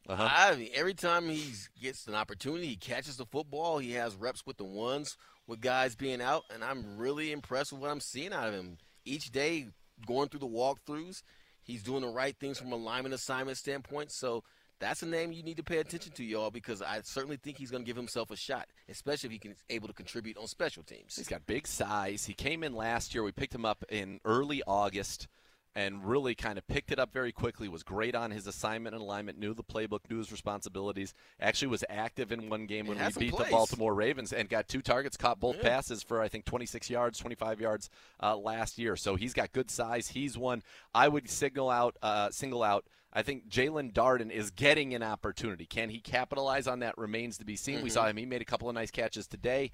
Uh-huh. I mean, every time he gets an opportunity, he catches the football. He has reps with the ones, with guys being out, and I'm really impressed with what I'm seeing out of him. Each day, going through the walkthroughs, he's doing the right things from a lineman assignment standpoint. So that's a name you need to pay attention to, y'all, because I certainly think he's going to give himself a shot, especially if he's able to contribute on special teams. He's got big size. He came in last year. We picked him up in early August. And really kind of picked it up very quickly, was great on his assignment and alignment, knew the playbook, knew his responsibilities, actually was active in one game when we beat the Baltimore Ravens and got 2 targets, caught both passes for, I think, 26 yards, 25 yards last year. So he's got good size. He's one I would single out. I think Jalen Darden is getting an opportunity. Can he capitalize on that remains to be seen. Mm-hmm. We saw him. He made a couple of nice catches today.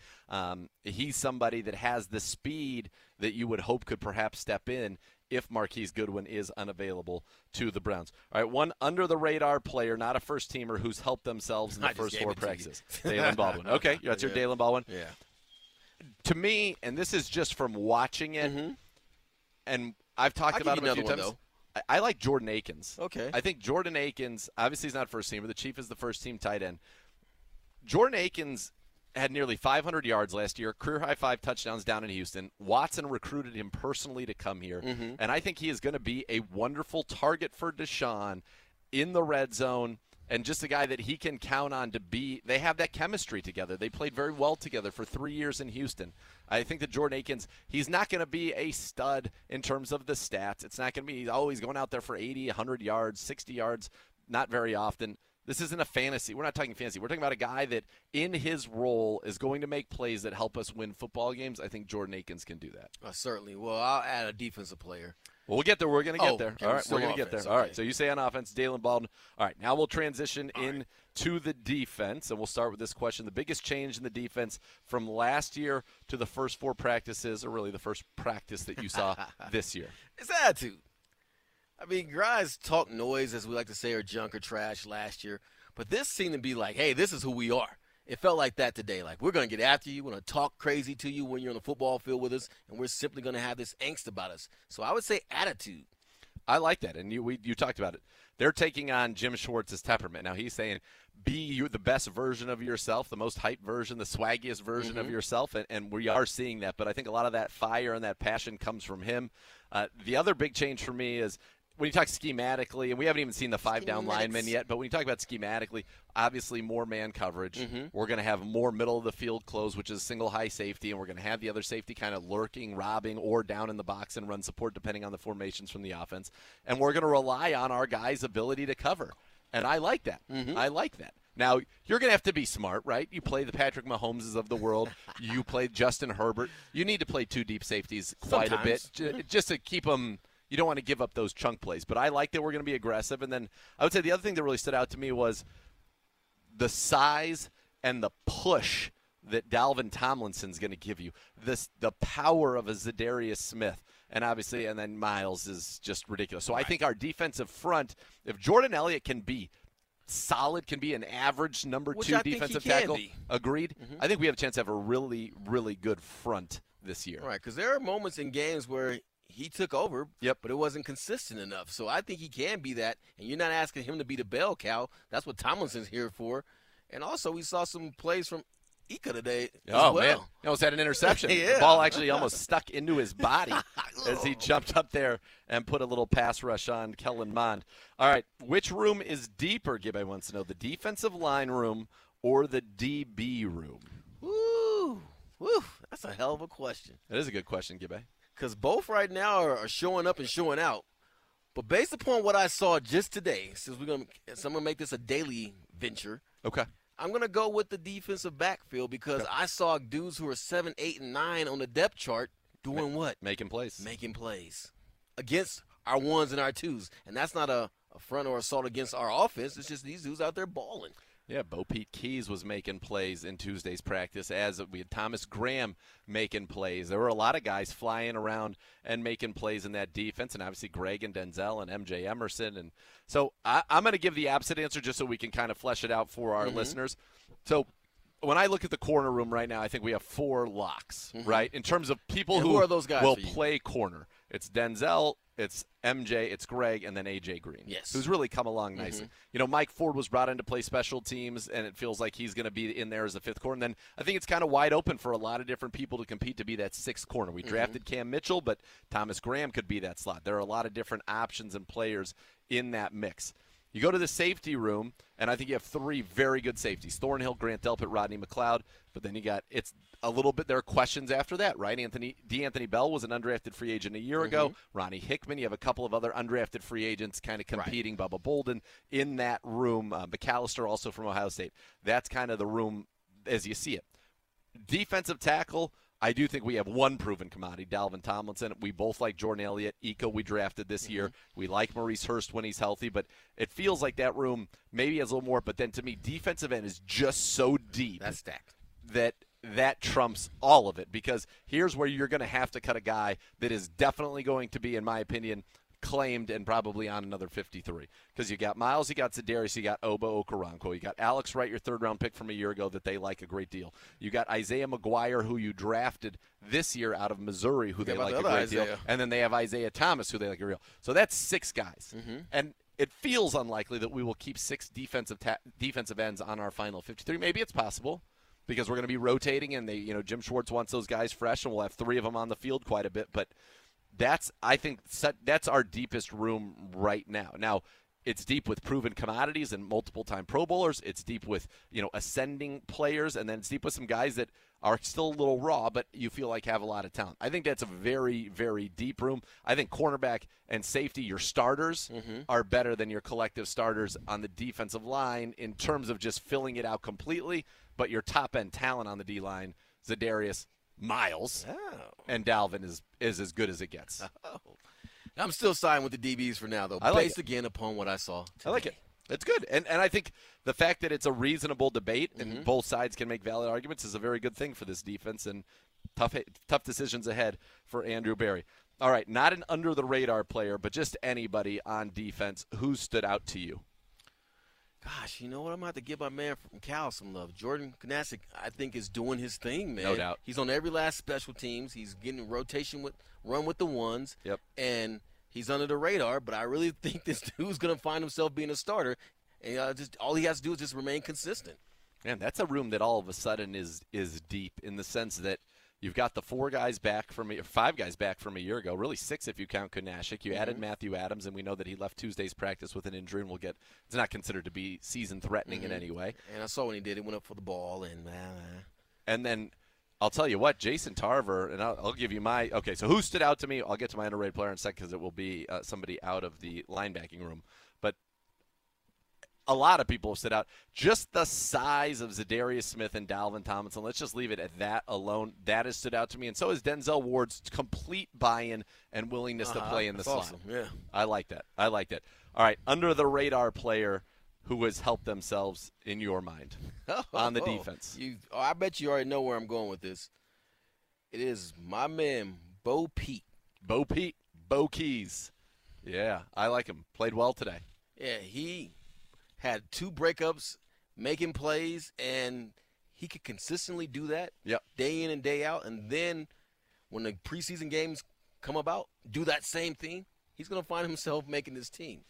He's somebody that has the speed that you would hope could perhaps step in if Marquise Goodwin is unavailable to the Browns. All right, one under-the-radar player, not a first-teamer, who's helped themselves in the first 4 practices. Dalen Baldwin. Okay, that's your Dalen Baldwin. Yeah. To me, and this is just from watching it, and I've talked about him a few times. I like Jordan Akins. Okay. I think Jordan Akins, obviously he's not first-teamer. The Chief is the first-team tight end. Jordan Akins had nearly 500 yards last year, career-high 5 touchdowns down in Houston. Watson recruited him personally to come here, and I think he is going to be a wonderful target for Deshaun in the red zone and just a guy that he can count on to be – they have that chemistry together. They played very well together for 3 years in Houston. I think that Jordan Akins, he's not going to be a stud in terms of the stats. It's not going to be he's going out there for 80, 100 yards, 60 yards, not very often. This isn't a fantasy. We're not talking fantasy. We're talking about a guy that in his role is going to make plays that help us win football games. I think Jordan Akins can do that. Certainly. Well, I'll add a defensive player. Well, we'll get there. We're going to get there. All right, we're going to get there. Okay. All right, so you say on offense, Dalen Baldwin. All right, now we'll transition into the defense, and we'll start with this question. The biggest change in the defense from last year to the first 4 practices, or really the first practice that you saw this year. It's attitude. I mean, guys talk noise, as we like to say, or junk or trash last year. But this seemed to be like, hey, this is who we are. It felt like that today. Like, we're going to get after you. We're going to talk crazy to you when you're on the football field with us, and we're simply going to have this angst about us. So I would say attitude. I like that, and you talked about it. They're taking on Jim Schwartz's temperament. Now he's saying, be the best version of yourself, the most hyped version, the swaggiest version of yourself, and we are seeing that. But I think a lot of that fire and that passion comes from him. The other big change for me is, when you talk schematically, and we haven't even seen the 5-down linemen yet, but when you talk about schematically, obviously more man coverage. We're going to have more middle-of-the-field close, which is single high safety, and we're going to have the other safety kind of lurking, robbing, or down in the box and run support depending on the formations from the offense. And we're going to rely on our guys' ability to cover. And I like that. I like that. Now, you're going to have to be smart, right? You play the Patrick Mahomeses of the world. You play Justin Herbert. You need to play 2 deep safeties quite a bit just to keep them – you don't want to give up those chunk plays. But I like that we're going to be aggressive. And then I would say the other thing that really stood out to me was the size and the push that Dalvin Tomlinson's going to give you. The power of a Za'Darius Smith. And obviously, and then Miles is just ridiculous. So I think our defensive front, if Jordan Elliott can be solid, can be an average number two defensive tackle, agreed, I think we have a chance to have a really, really good front this year. All right, because there are moments in games where he took over, but it wasn't consistent enough. So I think he can be that, and you're not asking him to be the bell cow. That's what Tomlinson's here for. And also we saw some plays from Ika today as well. Man. He almost had an interception. The ball actually almost stuck into his body as he jumped up there and put a little pass rush on Kellen Mond. All right, which room is deeper, Gibby wants to know, the defensive line room or the DB room? Woo, that's a hell of a question. That is a good question, Gibby. Because both right now are showing up and showing out. But based upon what I saw just today, since I'm going to make this a daily venture, I'm going to go with the defensive backfield because I saw dudes who are 7, 8, and 9 on the depth chart doing what? Making plays. Making plays against our 1s and our 2s. And that's not a front or assault against our offense. It's just these dudes out there balling. Yeah, Bo Peep Keys was making plays in Tuesday's practice, as we had Thomas Graham making plays. There were a lot of guys flying around and making plays in that defense, and obviously Greg and Denzel and MJ Emerson. And so I'm going to give the opposite answer just so we can kind of flesh it out for our listeners. So when I look at the corner room right now, I think we have four locks, right, in terms of people who are those guys will play corner. It's Denzel, it's MJ, it's Greg, and then A.J. Green, who's really come along nicely. You know, Mike Ford was brought in to play special teams, and it feels like he's going to be in there as a fifth corner. And then I think it's kind of wide open for a lot of different people to compete to be that sixth corner. We drafted Cam Mitchell, but Thomas Graham could be that slot. There are a lot of different options and players in that mix. You go to the safety room, and I think you have three very good safeties, Thornhill, Grant Delpit, Rodney McLeod. But then you got – it's a little bit – there are questions after that, right? DeAnthony Bell was an undrafted free agent a year ago. Ronnie Hickman. You have a couple of other undrafted free agents kind of competing. Bubba Bolden in that room. McAllister also from Ohio State. That's kind of the room as you see it. Defensive tackle – I do think we have one proven commodity, Dalvin Tomlinson. We both like Jordan Elliott. Ika we drafted this year. We like Maurice Hurst when he's healthy, but it feels like that room maybe has a little more. But then to me, defensive end is just so deep that's stacked. That trumps all of it, because here's where you're going to have to cut a guy that is definitely going to be, in my opinion, claimed and probably on another 53, because you got Miles, you got Za'Darius, you got Oba Okoronkwo, you got Alex Wright, your third-round pick from a year ago that they like a great deal. You got Isaiah McGuire, who you drafted this year out of Missouri, who they like a great deal. And then they have Isaiah Thomas, who they like a real. So that's six guys. And it feels unlikely that we will keep six defensive ends on our final 53. Maybe it's possible, because we're going to be rotating, and Jim Schwartz wants those guys fresh, and we'll have three of them on the field quite a bit. But that's our deepest room right now. Now, it's deep with proven commodities and multiple-time Pro Bowlers. It's deep with, ascending players, and then it's deep with some guys that are still a little raw, but you feel like have a lot of talent. I think that's a very, very deep room. I think cornerback and safety, your starters, are better than your collective starters on the defensive line in terms of just filling it out completely, but your top-end talent on the D-line, Za'Darius, Miles, and Dalvin is as good as it gets. I'm still siding with the DBs for now, though, based again upon what I saw today. I like it. It's good. And I think the fact that it's a reasonable debate and both sides can make valid arguments is a very good thing for this defense, and tough decisions ahead for Andrew Berry. All right, not an under-the-radar player, but just anybody on defense. Who stood out to you? Gosh, you know what? I'm going to have to give my man from Cal some love. Jordan Knasik, I think, is doing his thing, man. No doubt. He's on every last special teams. He's getting rotation with the ones. Yep. And he's under the radar, but I really think this dude's going to find himself being a starter. And just all he has to do is just remain consistent. Man, that's a room that all of a sudden is deep, in the sense that you've got the five guys back from a year ago, really six if you count Konashik. You added Matthew Adams, and we know that he left Tuesday's practice with an injury, and it's not considered to be season-threatening in any way. And I saw when he did, he went up for the ball. And then I'll tell you what, Jason Tarver, and I'll give you my – okay, so who stood out to me? I'll get to my underrated player in a second, because it will be somebody out of the linebacking room. But a lot of people have stood out. Just the size of Za'Darius Smith and Dalvin Tomlinson, let's just leave it at that alone. That has stood out to me, and so has Denzel Ward's complete buy-in and willingness to play in the slot. Awesome. Yeah. I like that. I like that. All right, under-the-radar player who has helped themselves, in your mind, on the defense. I bet you already know where I'm going with this. It is my man, Bo Peep. Bo Peep. Bo Keys. Yeah, I like him. Played well today. Yeah, he had two breakups, making plays, and he could consistently do that day in and day out. And then when the preseason games come about, do that same thing. He's going to find himself making this team.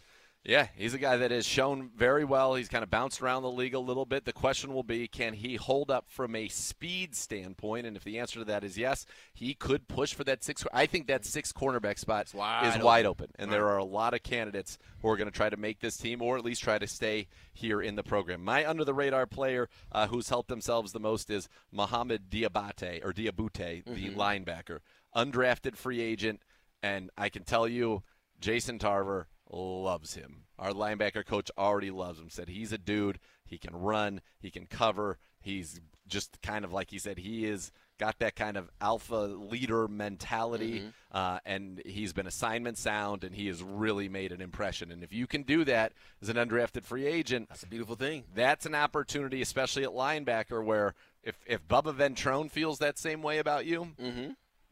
Yeah, he's a guy that has shown very well. He's kind of bounced around the league a little bit. The question will be, can he hold up from a speed standpoint? And if the answer to that is yes, he could push for that six. I think that six cornerback spot is wide open. And there are a lot of candidates who are going to try to make this team or at least try to stay here in the program. My under-the-radar player who's helped themselves the most is Muhammad Diabate, or Diabute, the linebacker. Undrafted free agent, and I can tell you, Jason Tarver loves him. Our linebacker coach already loves him. Said he's a dude. He can run. He can cover. He's just kind of, like he said, he is got that kind of alpha leader mentality, and he's been assignment sound, and he has really made an impression. And if you can do that as an undrafted free agent, that's a beautiful thing. That's an opportunity, especially at linebacker, where if Bubba Ventrone feels that same way about you,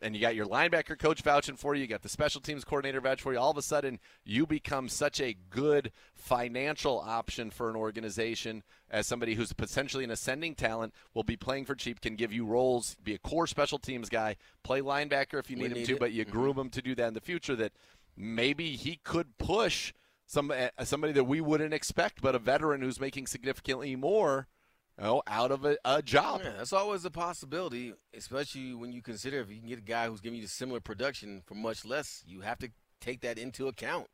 and you got your linebacker coach vouching for you, you got the special teams coordinator vouching for you, all of a sudden you become such a good financial option for an organization as somebody who's potentially an ascending talent, will be playing for cheap, can give you roles, be a core special teams guy, play linebacker if you need him to, but you groom him to do that in the future, that maybe he could push somebody that we wouldn't expect, but a veteran who's making significantly more out of a job. Yeah, that's always a possibility, especially when you consider if you can get a guy who's giving you the similar production for much less, you have to take that into account.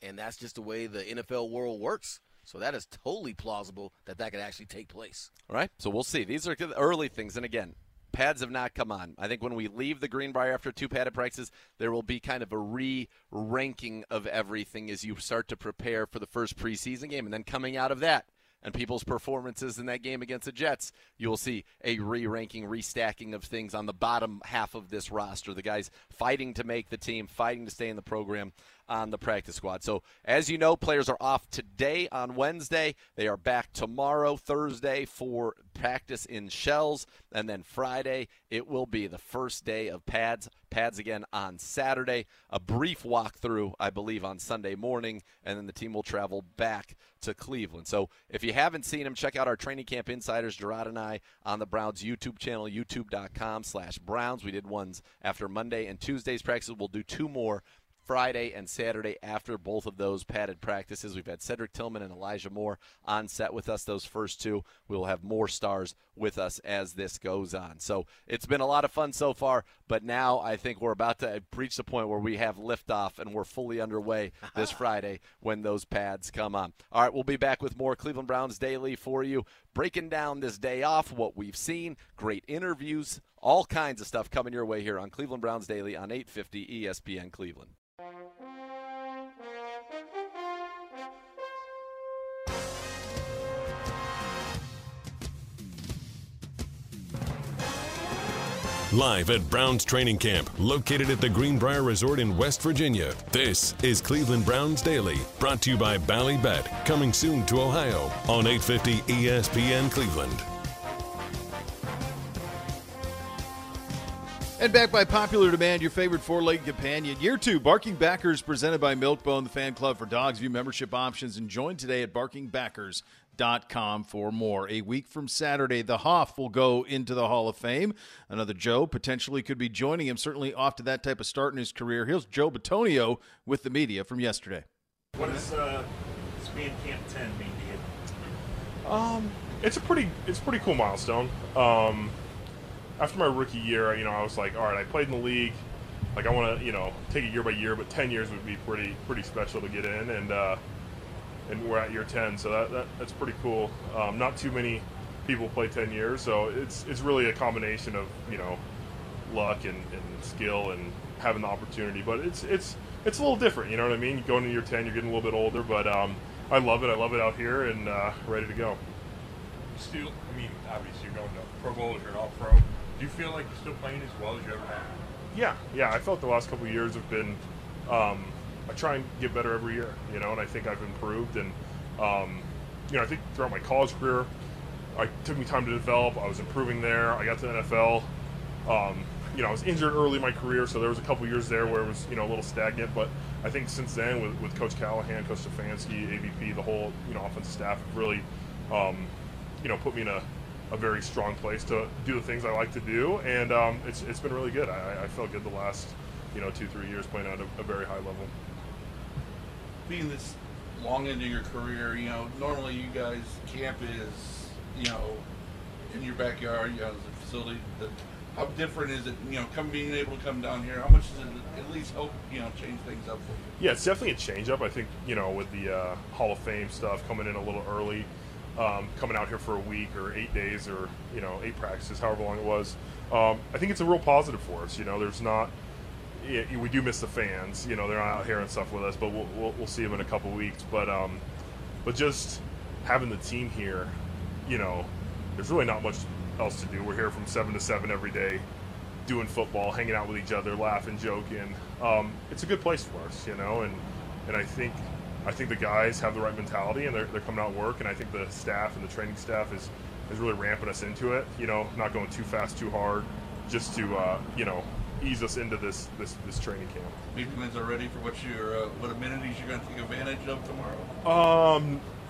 And that's just the way the NFL world works. So that is totally plausible that could actually take place. All right, so we'll see. These are early things. And, again, pads have not come on. I think when we leave the Greenbrier after two padded practices, there will be kind of a re-ranking of everything as you start to prepare for the first preseason game. And then coming out of that, and people's performances in that game against the Jets, you will see a re-ranking, restacking of things on the bottom half of this roster, the guys fighting to make the team, fighting to stay in the program on the practice squad. So, as you know, players are off today on Wednesday. They are back tomorrow, Thursday, for practice in shells. And then Friday, it will be the first day of pads. Pads again on Saturday. A brief walkthrough, I believe, on Sunday morning. And then the team will travel back to Cleveland. So if you haven't seen them, check out our training camp insiders, Je'Rod and I, on the Browns YouTube channel, youtube.com/Browns. We did ones after Monday and Tuesday's practices. We'll do two more Friday and Saturday after both of those padded practices. We've had Cedric Tillman and Elijah Moore on set with us those first two. We'll have more stars with us as this goes on. So it's been a lot of fun so far, but now I think we're about to reach the point where we have liftoff and we're fully underway this Friday when those pads come on. All right, we'll be back with more Cleveland Browns Daily for you, breaking down this day off, what we've seen, great interviews, all kinds of stuff coming your way here on Cleveland Browns Daily on 850 ESPN Cleveland. Live at Browns Training Camp, located at the Greenbrier Resort in West Virginia, this is Cleveland Browns Daily, brought to you by Bally Bet, coming soon to Ohio on 850 ESPN Cleveland. And back by popular demand, your favorite four-legged companion. Year 2, Barking Backers, presented by Milk-Bone, the fan club for dogs. View membership options and join today at barkingbackers.com for more. A week from Saturday, the Hoff will go into the Hall of Fame. Another Joe potentially could be joining him, certainly off to that type of start in his career. Here's Joel Bitonio with the media from yesterday. What does being Camp 10 mean to you? It's a pretty cool milestone. After my rookie year, I was like, all right, I played in the league. Like, I want to, take it year by year, but 10 years would be pretty special to get in, and we're at year 10, so that's pretty cool. Not too many people play 10 years, so it's really a combination of, luck and skill and having the opportunity. But it's a little different, you know what I mean? Going into year 10, you're getting a little bit older, but I love it. I love it out here, and ready to go. Still, I mean, obviously you're going to Pro Bowl, you're an All-Pro. Do you feel like you're still playing as well as you ever have? Yeah, yeah. I felt the last couple of years have been. I try and get better every year, you know, and I think I've improved. And you know, I think throughout my college career, I took me time to develop. I was improving there. I got to the NFL. You know, I was injured early in my career, so there was a couple years there where it was, you know, a little stagnant. But I think since then, with Coach Callahan, Coach Stefanski, AVP, the whole, you know, offensive staff really, you know, put me in a very strong place to do the things I like to do, and it's been really good. I felt good the last, you know, 2-3 years playing at a very high level. Being this long into your career, you know, normally you guys, camp is, you know, in your backyard, you know, the facility. How different is it, you know, being able to come down here? How much does it at least help, you know, change things up for you? Yeah, it's definitely a change up. I think, you know, with the Hall of Fame stuff, coming in a little early, coming out here for a week or 8 days or, you know, 8 practices, however long it was, I think it's a real positive for us. You know, there's not, we do miss the fans. You know, they're not out here and stuff with us, but we'll see them in a couple weeks. But just having the team here, you know, there's really not much else to do. We're here from 7 to 7 every day, doing football, hanging out with each other, laughing, joking. It's a good place for us, you know. And I think the guys have the right mentality, and they're coming out and work. And I think the staff and the training staff is really ramping us into it. You know, not going too fast, too hard, just to you know, ease us into this training camp. Meeting plans are ready for what amenities you're going to take advantage of tomorrow.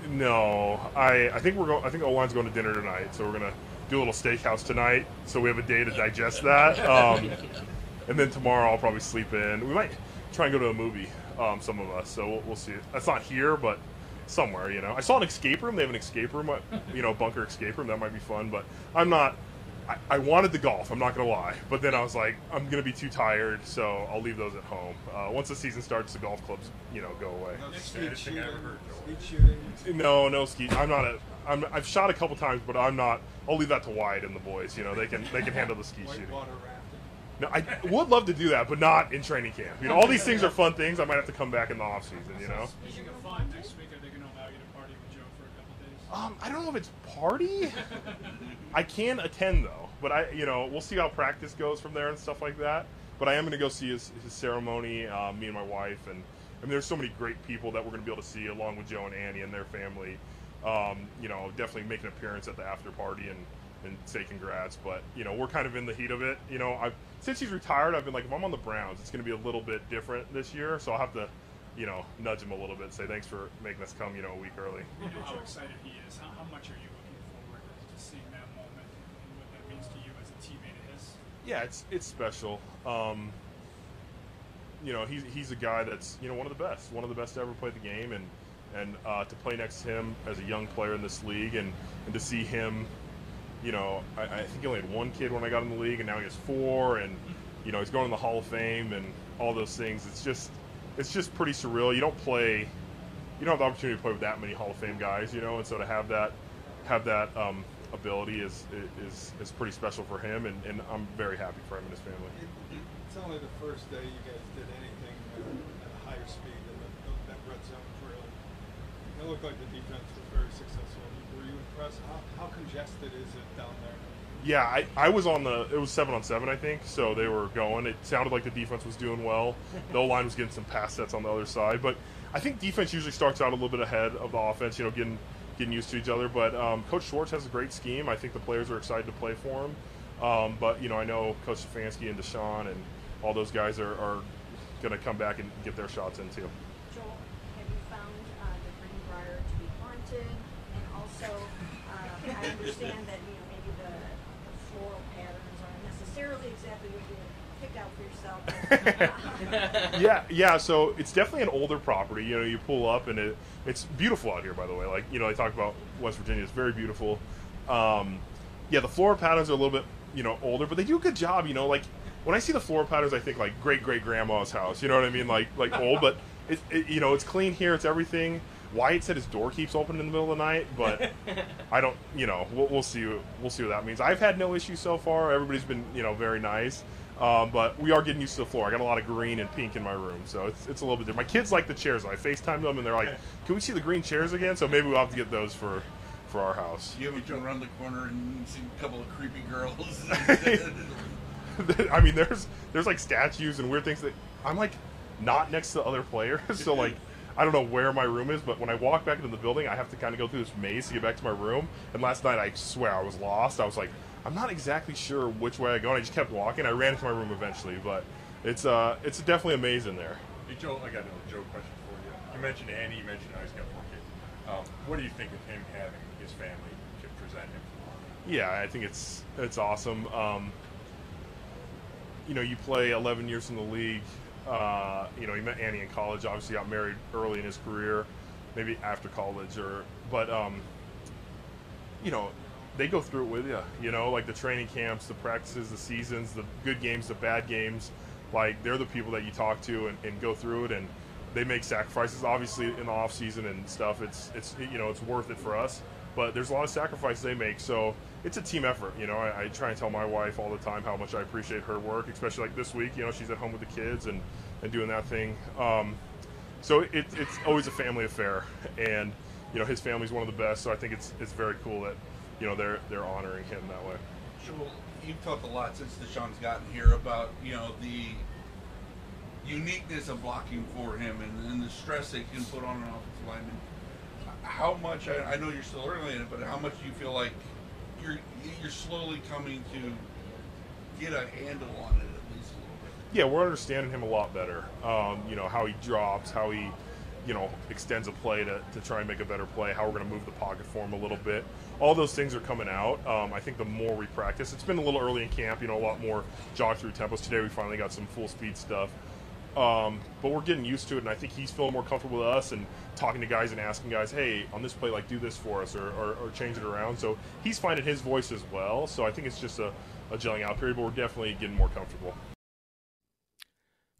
No, I think we're going. I think O-line's going to dinner tonight, so we're gonna do a little steakhouse tonight, so we have a day to digest that. And then tomorrow I'll probably sleep in. We might try and go to a movie, some of us, so we'll see. That's not here, but somewhere, you know. I saw an escape room. They have an escape room, you know, bunker escape room. That might be fun, but I'm not. I wanted the golf, I'm not going to lie, but then I was like, I'm going to be too tired, so I'll leave those at home. Once the season starts, the golf clubs, you know, go away. No skeet shooting. No skeet. I've shot a couple times, but I'm not. I'll leave that to Wyatt and the boys. You know, they can handle the ski shooting. Water rafting. No, I would love to do that, but not in training camp. You know, all these things are fun things. I might have to come back in the off season. You know. Speaking of fun, next week, are they going to allow you to party with Joe for a couple days? I don't know if it's party. I can attend though, but you know, we'll see how practice goes from there and stuff like that. But I am going to go see his ceremony. Me and my wife, and I mean, there's so many great people that we're going to be able to see along with Joe and Annie and their family. You know, definitely make an appearance at the after party and say congrats. But, you know, we're kind of in the heat of it. You know, since he's retired, I've been like, if I'm on the Browns, it's going to be a little bit different this year. So I'll have to, you know, nudge him a little bit, say thanks for making us come, you know, a week early. You know how excited he is. How much are you looking forward to seeing that moment and what that means to you as a teammate of his? Yeah, it's special. You know, he's a guy that's, you know, one of the best to ever play the game. And to play next to him as a young player in this league and to see him, you know, I think he only had 1 kid when I got in the league, and now he has 4, and, you know, he's going to the Hall of Fame and all those things. It's just pretty surreal. You don't have the opportunity to play with that many Hall of Fame guys, you know, and so to have that ability is pretty special for him, and I'm very happy for him and his family. It's only the first day you guys did anything at a higher speed than that red zone drill. It looked like the defense was very successful. Were you impressed? How congested is it down there? Yeah, I was on it was 7-on-7, I think, so they were going. It sounded like the defense was doing well. The O-line was getting some pass sets on the other side. But I think defense usually starts out a little bit ahead of the offense, you know, getting used to each other. But Coach Schwartz has a great scheme. I think the players are excited to play for him. But, you know, I know Coach Stefanski and Deshaun and all those guys are going to come back and get their shots in, too. Joel, have you found to be haunted, and also I understand that, you know, maybe the floral patterns aren't necessarily exactly what you picked out for yourself. yeah, so it's definitely an older property. You know, you pull up and it's beautiful out here, by the way. Like, you know, they talk about West Virginia, it's very beautiful. Yeah, the floral patterns are a little bit, you know, older, but they do a good job. You know, like when I see the floral patterns, I think like great-great-grandma's house. You know what I mean? Like old, but it, you know, it's clean here. It's everything. Wyatt said his door keeps open in the middle of the night, but I don't, you know, we'll see what that means. I've had no issues so far. Everybody's been, you know, very nice. But we are getting used to the floor. I got a lot of green and pink in my room, so it's a little bit different. My kids like the chairs. I FaceTimed them, and they're like, can we see the green chairs again? So maybe we'll have to get those for our house. You have to turn around the corner and see a couple of creepy girls. I mean, there's like statues and weird things that I'm like not next to other players, so like I don't know where my room is, but when I walk back into the building, I have to kind of go through this maze to get back to my room. And last night, I swear I was lost. I was like, I'm not exactly sure which way I go, and I just kept walking. I ran into my room eventually, but it's definitely a maze in there. Hey, Joel, I got a Joe question for you. You mentioned Andy, you mentioned how he's got four kids. What do you think of him having his family to present him? Yeah, I think it's awesome. You know, you play 11 years in the league. You know, he met Annie in college. Obviously, got married early in his career, maybe after college, but you know, they go through it with you. You know, like the training camps, the practices, the seasons, the good games, the bad games. Like they're the people that you talk to and go through it, and they make sacrifices. Obviously, in the off season and stuff, it's you know, it's worth it for us. But there's a lot of sacrifices they make, so it's a team effort. You know, I try and tell my wife all the time how much I appreciate her work, especially like this week. You know, she's at home with the kids and doing that thing. So it's always a family affair, and you know, his family's one of the best. So I think it's very cool that you know they're honoring him that way. Joel, you've talked a lot since Deshaun's gotten here about you know the uniqueness of blocking for him and the stress they can put on an offensive lineman. How much, I know you're still early in it, but how much do you feel like you're slowly coming to get a handle on it at least a little bit? Yeah, we're understanding him a lot better. You know, how he drops, how he, you know, extends a play to try and make a better play, how we're going to move the pocket for him a little bit. All those things are coming out. I think the more we practice, it's been a little early in camp, you know, a lot more jog-through tempos. Today we finally got some full-speed stuff. But we're getting used to it, and I think he's feeling more comfortable with us and talking to guys and asking guys, hey, on this play, like, do this for us or change it around. So he's finding his voice as well. So I think it's just a gelling out period, but we're definitely getting more comfortable.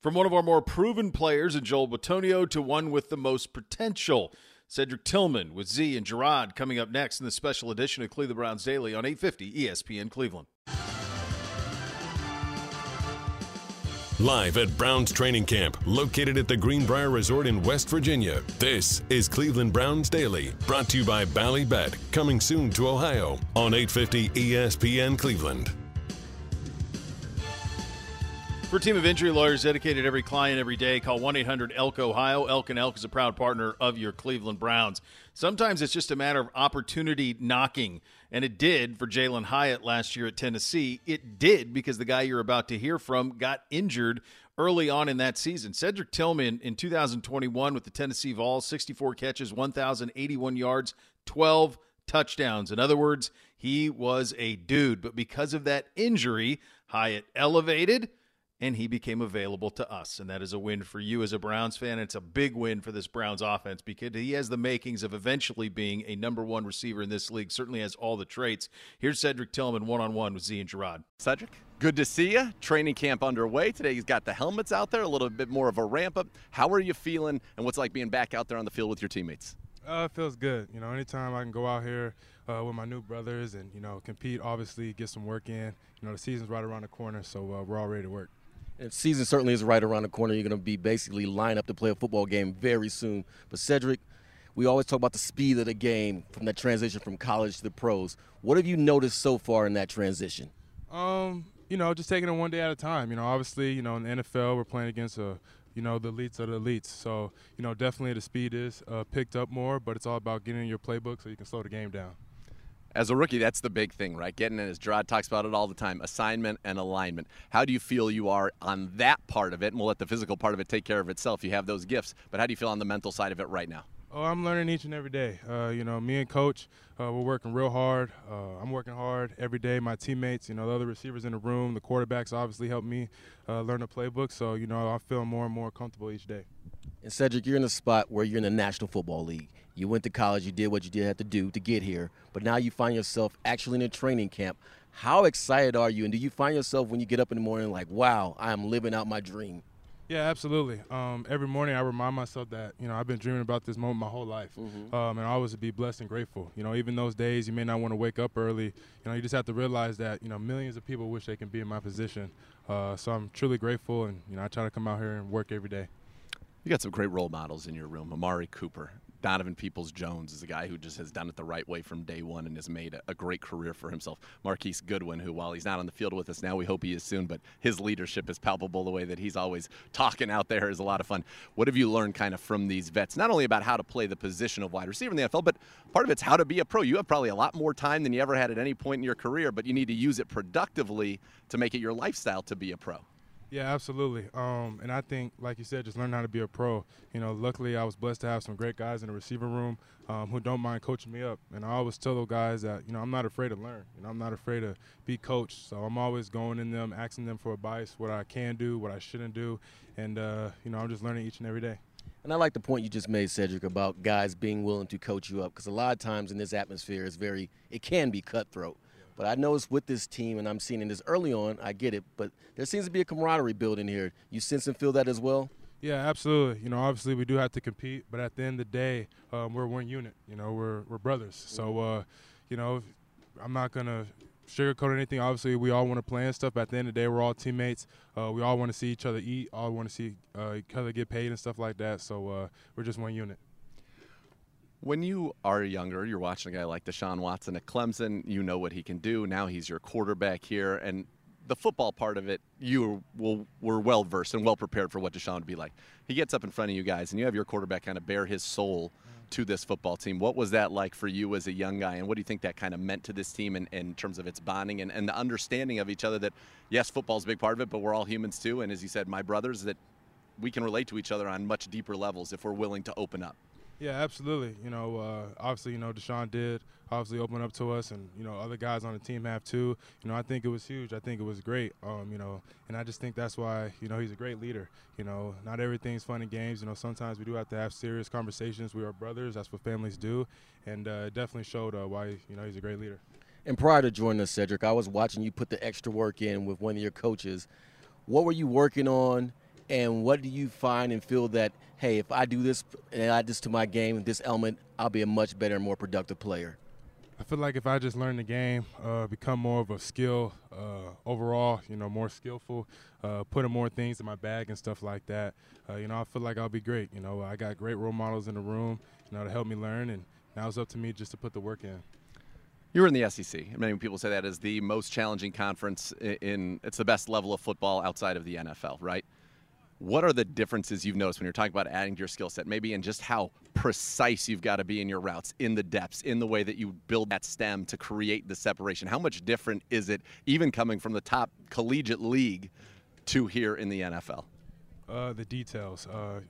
From one of our more proven players in Joel Bitonio to one with the most potential, Cedric Tillman with Z and Je'Rod coming up next in the special edition of Cleveland Browns Daily on 850 ESPN Cleveland. Live at Browns Training Camp, located at the Greenbrier Resort in West Virginia, this is Cleveland Browns Daily, brought to you by Bally Bet, coming soon to Ohio on 850 ESPN Cleveland. For a team of injury lawyers dedicated to every client every day, call 1-800-ELK-OHIO. Elk and Elk is a proud partner of your Cleveland Browns. Sometimes it's just a matter of opportunity knocking, and it did for Jalen Hyatt last year at Tennessee. It did because the guy you're about to hear from got injured early on in that season. Cedric Tillman in 2021 with the Tennessee Vols, 64 catches, 1,081 yards, 12 touchdowns. In other words, he was a dude. But because of that injury, Hyatt elevated, and he became available to us. And that is a win for you as a Browns fan. It's a big win for this Browns offense because he has the makings of eventually being a number one receiver in this league. Certainly has all the traits. Here's Cedric Tillman one-on-one with Z and Je'Rod. Cedric, good to see you. Training camp underway today. He's got the helmets out there, a little bit more of a ramp up. How are you feeling, and what's it like being back out there on the field with your teammates? It feels good. You know, anytime I can go out here with my new brothers and, you know, compete, obviously get some work in. You know, the season's right around the corner, so we're all ready to work. If season certainly is right around the corner. You're going to be basically lined up to play a football game very soon. But, Cedric, we always talk about the speed of the game from that transition from college to the pros. What have you noticed so far in that transition? You know, just taking it one day at a time. You know, obviously, you know, in the NFL we're playing against, you know, the elites of the elites. So, you know, definitely the speed is picked up more, but it's all about getting in your playbook so you can slow the game down. As a rookie, that's the big thing, right? Getting in, as Je'Rod talks about it all the time, assignment and alignment. How do you feel you are on that part of it? And we'll let the physical part of it take care of itself. You have those gifts, but how do you feel on the mental side of it right now? Oh, I'm learning each and every day. You know, me and Coach, we're working real hard. I'm working hard every day. My teammates, you know, the other receivers in the room, the quarterbacks obviously helped me learn the playbook. So, you know, I feel more and more comfortable each day. And, Cedric, you're in a spot where you're in the National Football League. You went to college, you did what you did have to do to get here, but now you find yourself actually in a training camp. How excited are you, and do you find yourself when you get up in the morning like, wow, I am living out my dream? Yeah, absolutely. Every morning I remind myself that, you know, I've been dreaming about this moment my whole life. And I always be blessed and grateful. You know, even those days you may not want to wake up early, you know, you just have to realize that, you know, millions of people wish they can be in my position. So I'm truly grateful, and, you know, I try to come out here and work every day. You got some great role models in your room. Amari Cooper, Donovan Peoples-Jones is a guy who just has done it the right way from day one and has made a great career for himself. Marquise Goodwin, who while he's not on the field with us now, we hope he is soon, but his leadership is palpable. The way that he's always talking out there is a lot of fun. What have you learned kind of from these vets, not only about how to play the position of wide receiver in the NFL, but part of it's how to be a pro? You have probably a lot more time than you ever had at any point in your career, but you need to use it productively to make it your lifestyle to be a pro. Yeah, absolutely. And I think, like you said, just learn how to be a pro. You know, luckily I was blessed to have some great guys in the receiver room who don't mind coaching me up. And I always tell those guys that, you know, I'm not afraid to learn. You know, I'm not afraid to be coached. So I'm always going in them, asking them for advice, what I can do, what I shouldn't do. And, you know, I'm just learning each and every day. And I like the point you just made, Cedric, about guys being willing to coach you up, because a lot of times in this atmosphere it's it can be cutthroat. But I know it's with this team, and I'm seeing this early on. I get it, but there seems to be a camaraderie building here. You sense and feel that as well? Yeah, absolutely. You know, obviously we do have to compete, but at the end of the day, we're one unit. You know, we're brothers. So, you know, I'm not going to sugarcoat anything. Obviously, we all want to play and stuff. But at the end of the day, we're all teammates. We all want to see each other eat. All want to see each other get paid and stuff like that. So we're just one unit. When you are younger, you're watching a guy like Deshaun Watson at Clemson. You know what he can do. Now he's your quarterback here. And the football part of it, you were well-versed and well-prepared for what Deshaun would be like. He gets up in front of you guys, and you have your quarterback kind of bare his soul to this football team. What was that like for you as a young guy, and what do you think that kind of meant to this team in terms of its bonding and the understanding of each other that, yes, football's a big part of it, but we're all humans too. And as you said, my brothers, that we can relate to each other on much deeper levels if we're willing to open up. Yeah, absolutely. You know, obviously, you know, Deshaun did obviously open up to us, and, you know, other guys on the team have too. You know, I think it was huge. I think it was great, you know, and I just think that's why, you know, he's a great leader. You know, not everything's fun and games. You know, sometimes we do have to have serious conversations. We are brothers. That's what families do. And it definitely showed why, you know, he's a great leader. And prior to joining us, Cedric, I was watching you put the extra work in with one of your coaches. What were you working on? And what do you find and feel that, hey, if I do this and add this to my game, this element, I'll be a much better and more productive player? I feel like if I just learn the game, become more of a skill overall, you know, more skillful, putting more things in my bag and stuff like that, you know, I feel like I'll be great. You know, I got great role models in the room, you know, to help me learn, and now it's up to me just to put the work in. You were in the SEC. Many people say that is the most challenging conference it's the best level of football outside of the NFL, right? What are the differences you've noticed when you're talking about adding to your skill set, maybe in just how precise you've got to be in your routes, in the depths, in the way that you build that stem to create the separation? How much different is it even coming from the top collegiate league to here in the NFL? The details.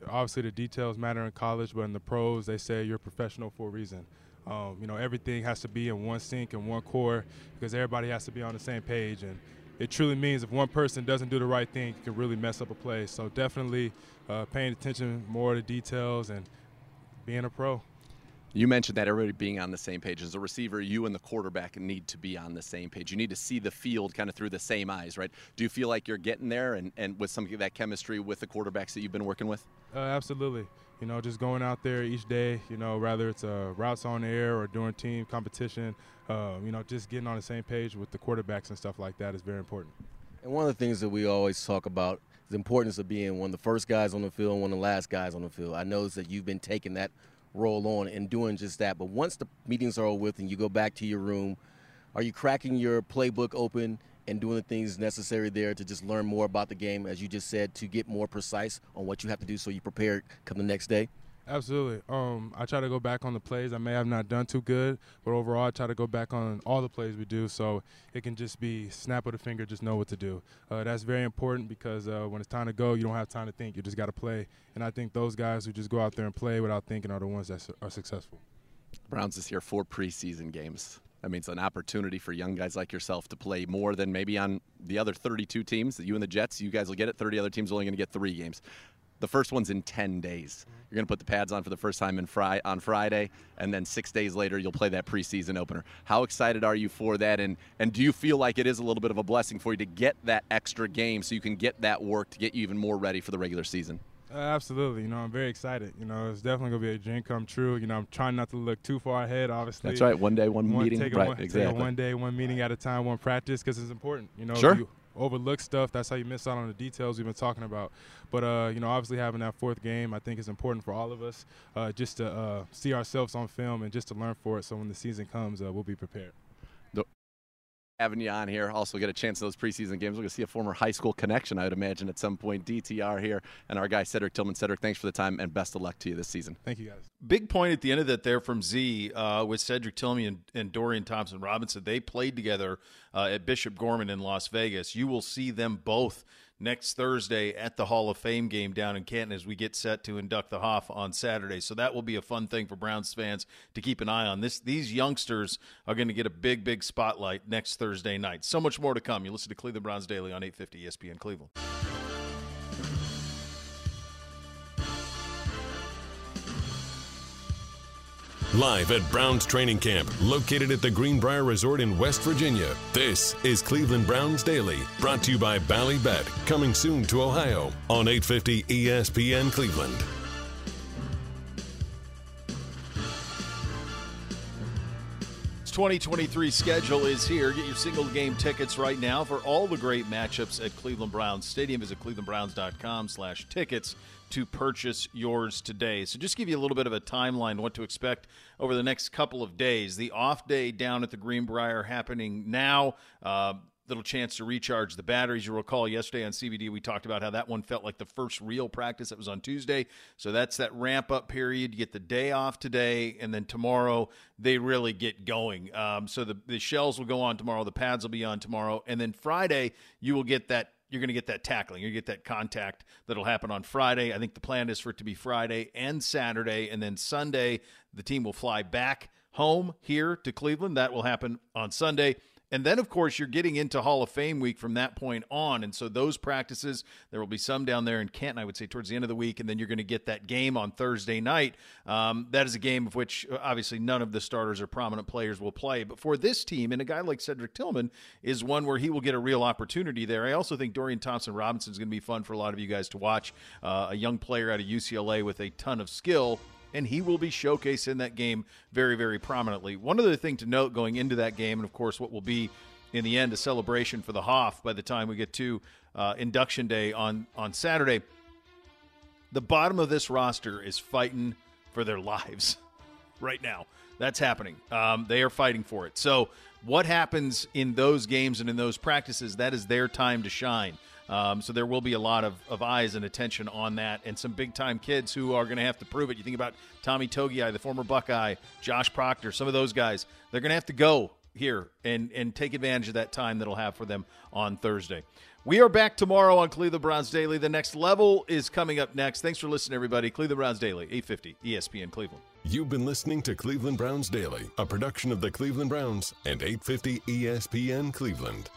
Obviously, the details matter in college, but in the pros, they say you're professional for a reason. You know, everything has to be in one sync and one core because everybody has to be on the same page. And it truly means if one person doesn't do the right thing, you can really mess up a play. So definitely paying attention more to details and being a pro. You mentioned that everybody being on the same page. As a receiver, you and the quarterback need to be on the same page. You need to see the field kind of through the same eyes, right? Do you feel like you're getting there and with some of that chemistry with the quarterbacks that you've been working with? Absolutely. You know, just going out there each day, you know, whether it's routes on the air or during team competition, you know, just getting on the same page with the quarterbacks and stuff like that is very important. And one of the things that we always talk about is the importance of being one of the first guys on the field and one of the last guys on the field. I noticed that you've been taking that role on and doing just that. But once the meetings are over with and you go back to your room, are you cracking your playbook open and doing the things necessary there to just learn more about the game, as you just said, to get more precise on what you have to do so you're prepared come the next day? Absolutely. I try to go back on the plays I may have not done too good, but overall I try to go back on all the plays we do so it can just be snap of the finger, just know what to do. That's very important because when it's time to go, you don't have time to think. You just got to play. And I think those guys who just go out there and play without thinking are the ones that are successful. Browns is here for preseason games. That means an opportunity for young guys like yourself to play more than maybe on the other 32 teams that you and the Jets, you guys will get it. 30 other teams are only going to get 3 games. The first one's in 10 days. You're going to put the pads on for the first time on Friday, and then 6 days later you'll play that preseason opener. How excited are you for that, and do you feel like it is a little bit of a blessing for you to get that extra game so you can get that work to get you even more ready for the regular season? Absolutely. You know, I'm very excited. You know, it's definitely going to be a dream come true. You know, I'm trying not to look too far ahead, obviously. That's right. One day, one meeting. Exactly. One day, one meeting at a time, one practice, because it's important. You know, sure. If you overlook stuff, that's how you miss out on the details we've been talking about. But, you know, obviously having that fourth game, I think is important for all of us just to see ourselves on film and just to learn for it. So when the season comes, we'll be prepared. Having you on here, also get a chance in those preseason games. We're going to see a former high school connection, I would imagine, at some point. DTR here and our guy Cedric Tillman. Cedric, thanks for the time and best of luck to you this season. Thank you, guys. Big point at the end of that there from Z with Cedric Tillman and Dorian Thompson-Robinson. They played together at Bishop Gorman in Las Vegas. You will see them both next Thursday at the Hall of Fame game down in Canton as we get set to induct the Hoff on Saturday. So that will be a fun thing for Browns fans to keep an eye on. These youngsters are going to get a big, big spotlight next Thursday night. So much more to come. You listen to Cleveland Browns Daily on 850 ESPN Cleveland. Live at Browns Training Camp, located at the Greenbrier Resort in West Virginia, this is Cleveland Browns Daily, brought to you by Bally Bet, coming soon to Ohio on 850 ESPN Cleveland. It's 2023 schedule is here. Get your single game tickets right now for all the great matchups at Cleveland Browns Stadium. Visit clevelandbrowns.com/tickets. to purchase yours today. So just give you a little bit of a timeline, what to expect over the next couple of days. The off day down at the Greenbrier happening now. Little chance to recharge the batteries. You'll recall yesterday on CBD we talked about how that one felt like the first real practice. That was on Tuesday. So that's that ramp-up period. You get the day off today, and then tomorrow they really get going. So the shells will go on tomorrow. The pads will be on tomorrow. And then Friday you will get that. You're going to get that tackling. You're going to get that contact that'll happen on Friday. I think the plan is for it to be Friday and Saturday, and then Sunday the team will fly back home here to Cleveland. That will happen on Sunday. And then, of course, you're getting into Hall of Fame week from that point on. And so those practices, there will be some down there in Canton, I would say, towards the end of the week. And then you're going to get that game on Thursday night. That is a game of which, obviously, none of the starters or prominent players will play. But for this team, and a guy like Cedric Tillman is one where he will get a real opportunity there. I also think Dorian Thompson-Robinson is going to be fun for a lot of you guys to watch. A young player out of UCLA with a ton of skill. And he will be showcased in that game very, very prominently. One other thing to note going into that game, and, of course, what will be, in the end, a celebration for the Hoff by the time we get to induction day on Saturday. The bottom of this roster is fighting for their lives right now. That's happening. They are fighting for it. So what happens in those games and in those practices, that is their time to shine. So there will be a lot of eyes and attention on that, and some big-time kids who are going to have to prove it. You think about Tommy Togiai, the former Buckeye, Josh Proctor, some of those guys. They're going to have to go here and take advantage of that time that will have for them on Thursday. We are back tomorrow on Cleveland Browns Daily. The Next Level is coming up next. Thanks for listening, everybody. Cleveland Browns Daily, 850 ESPN Cleveland. You've been listening to Cleveland Browns Daily, a production of the Cleveland Browns and 850 ESPN Cleveland.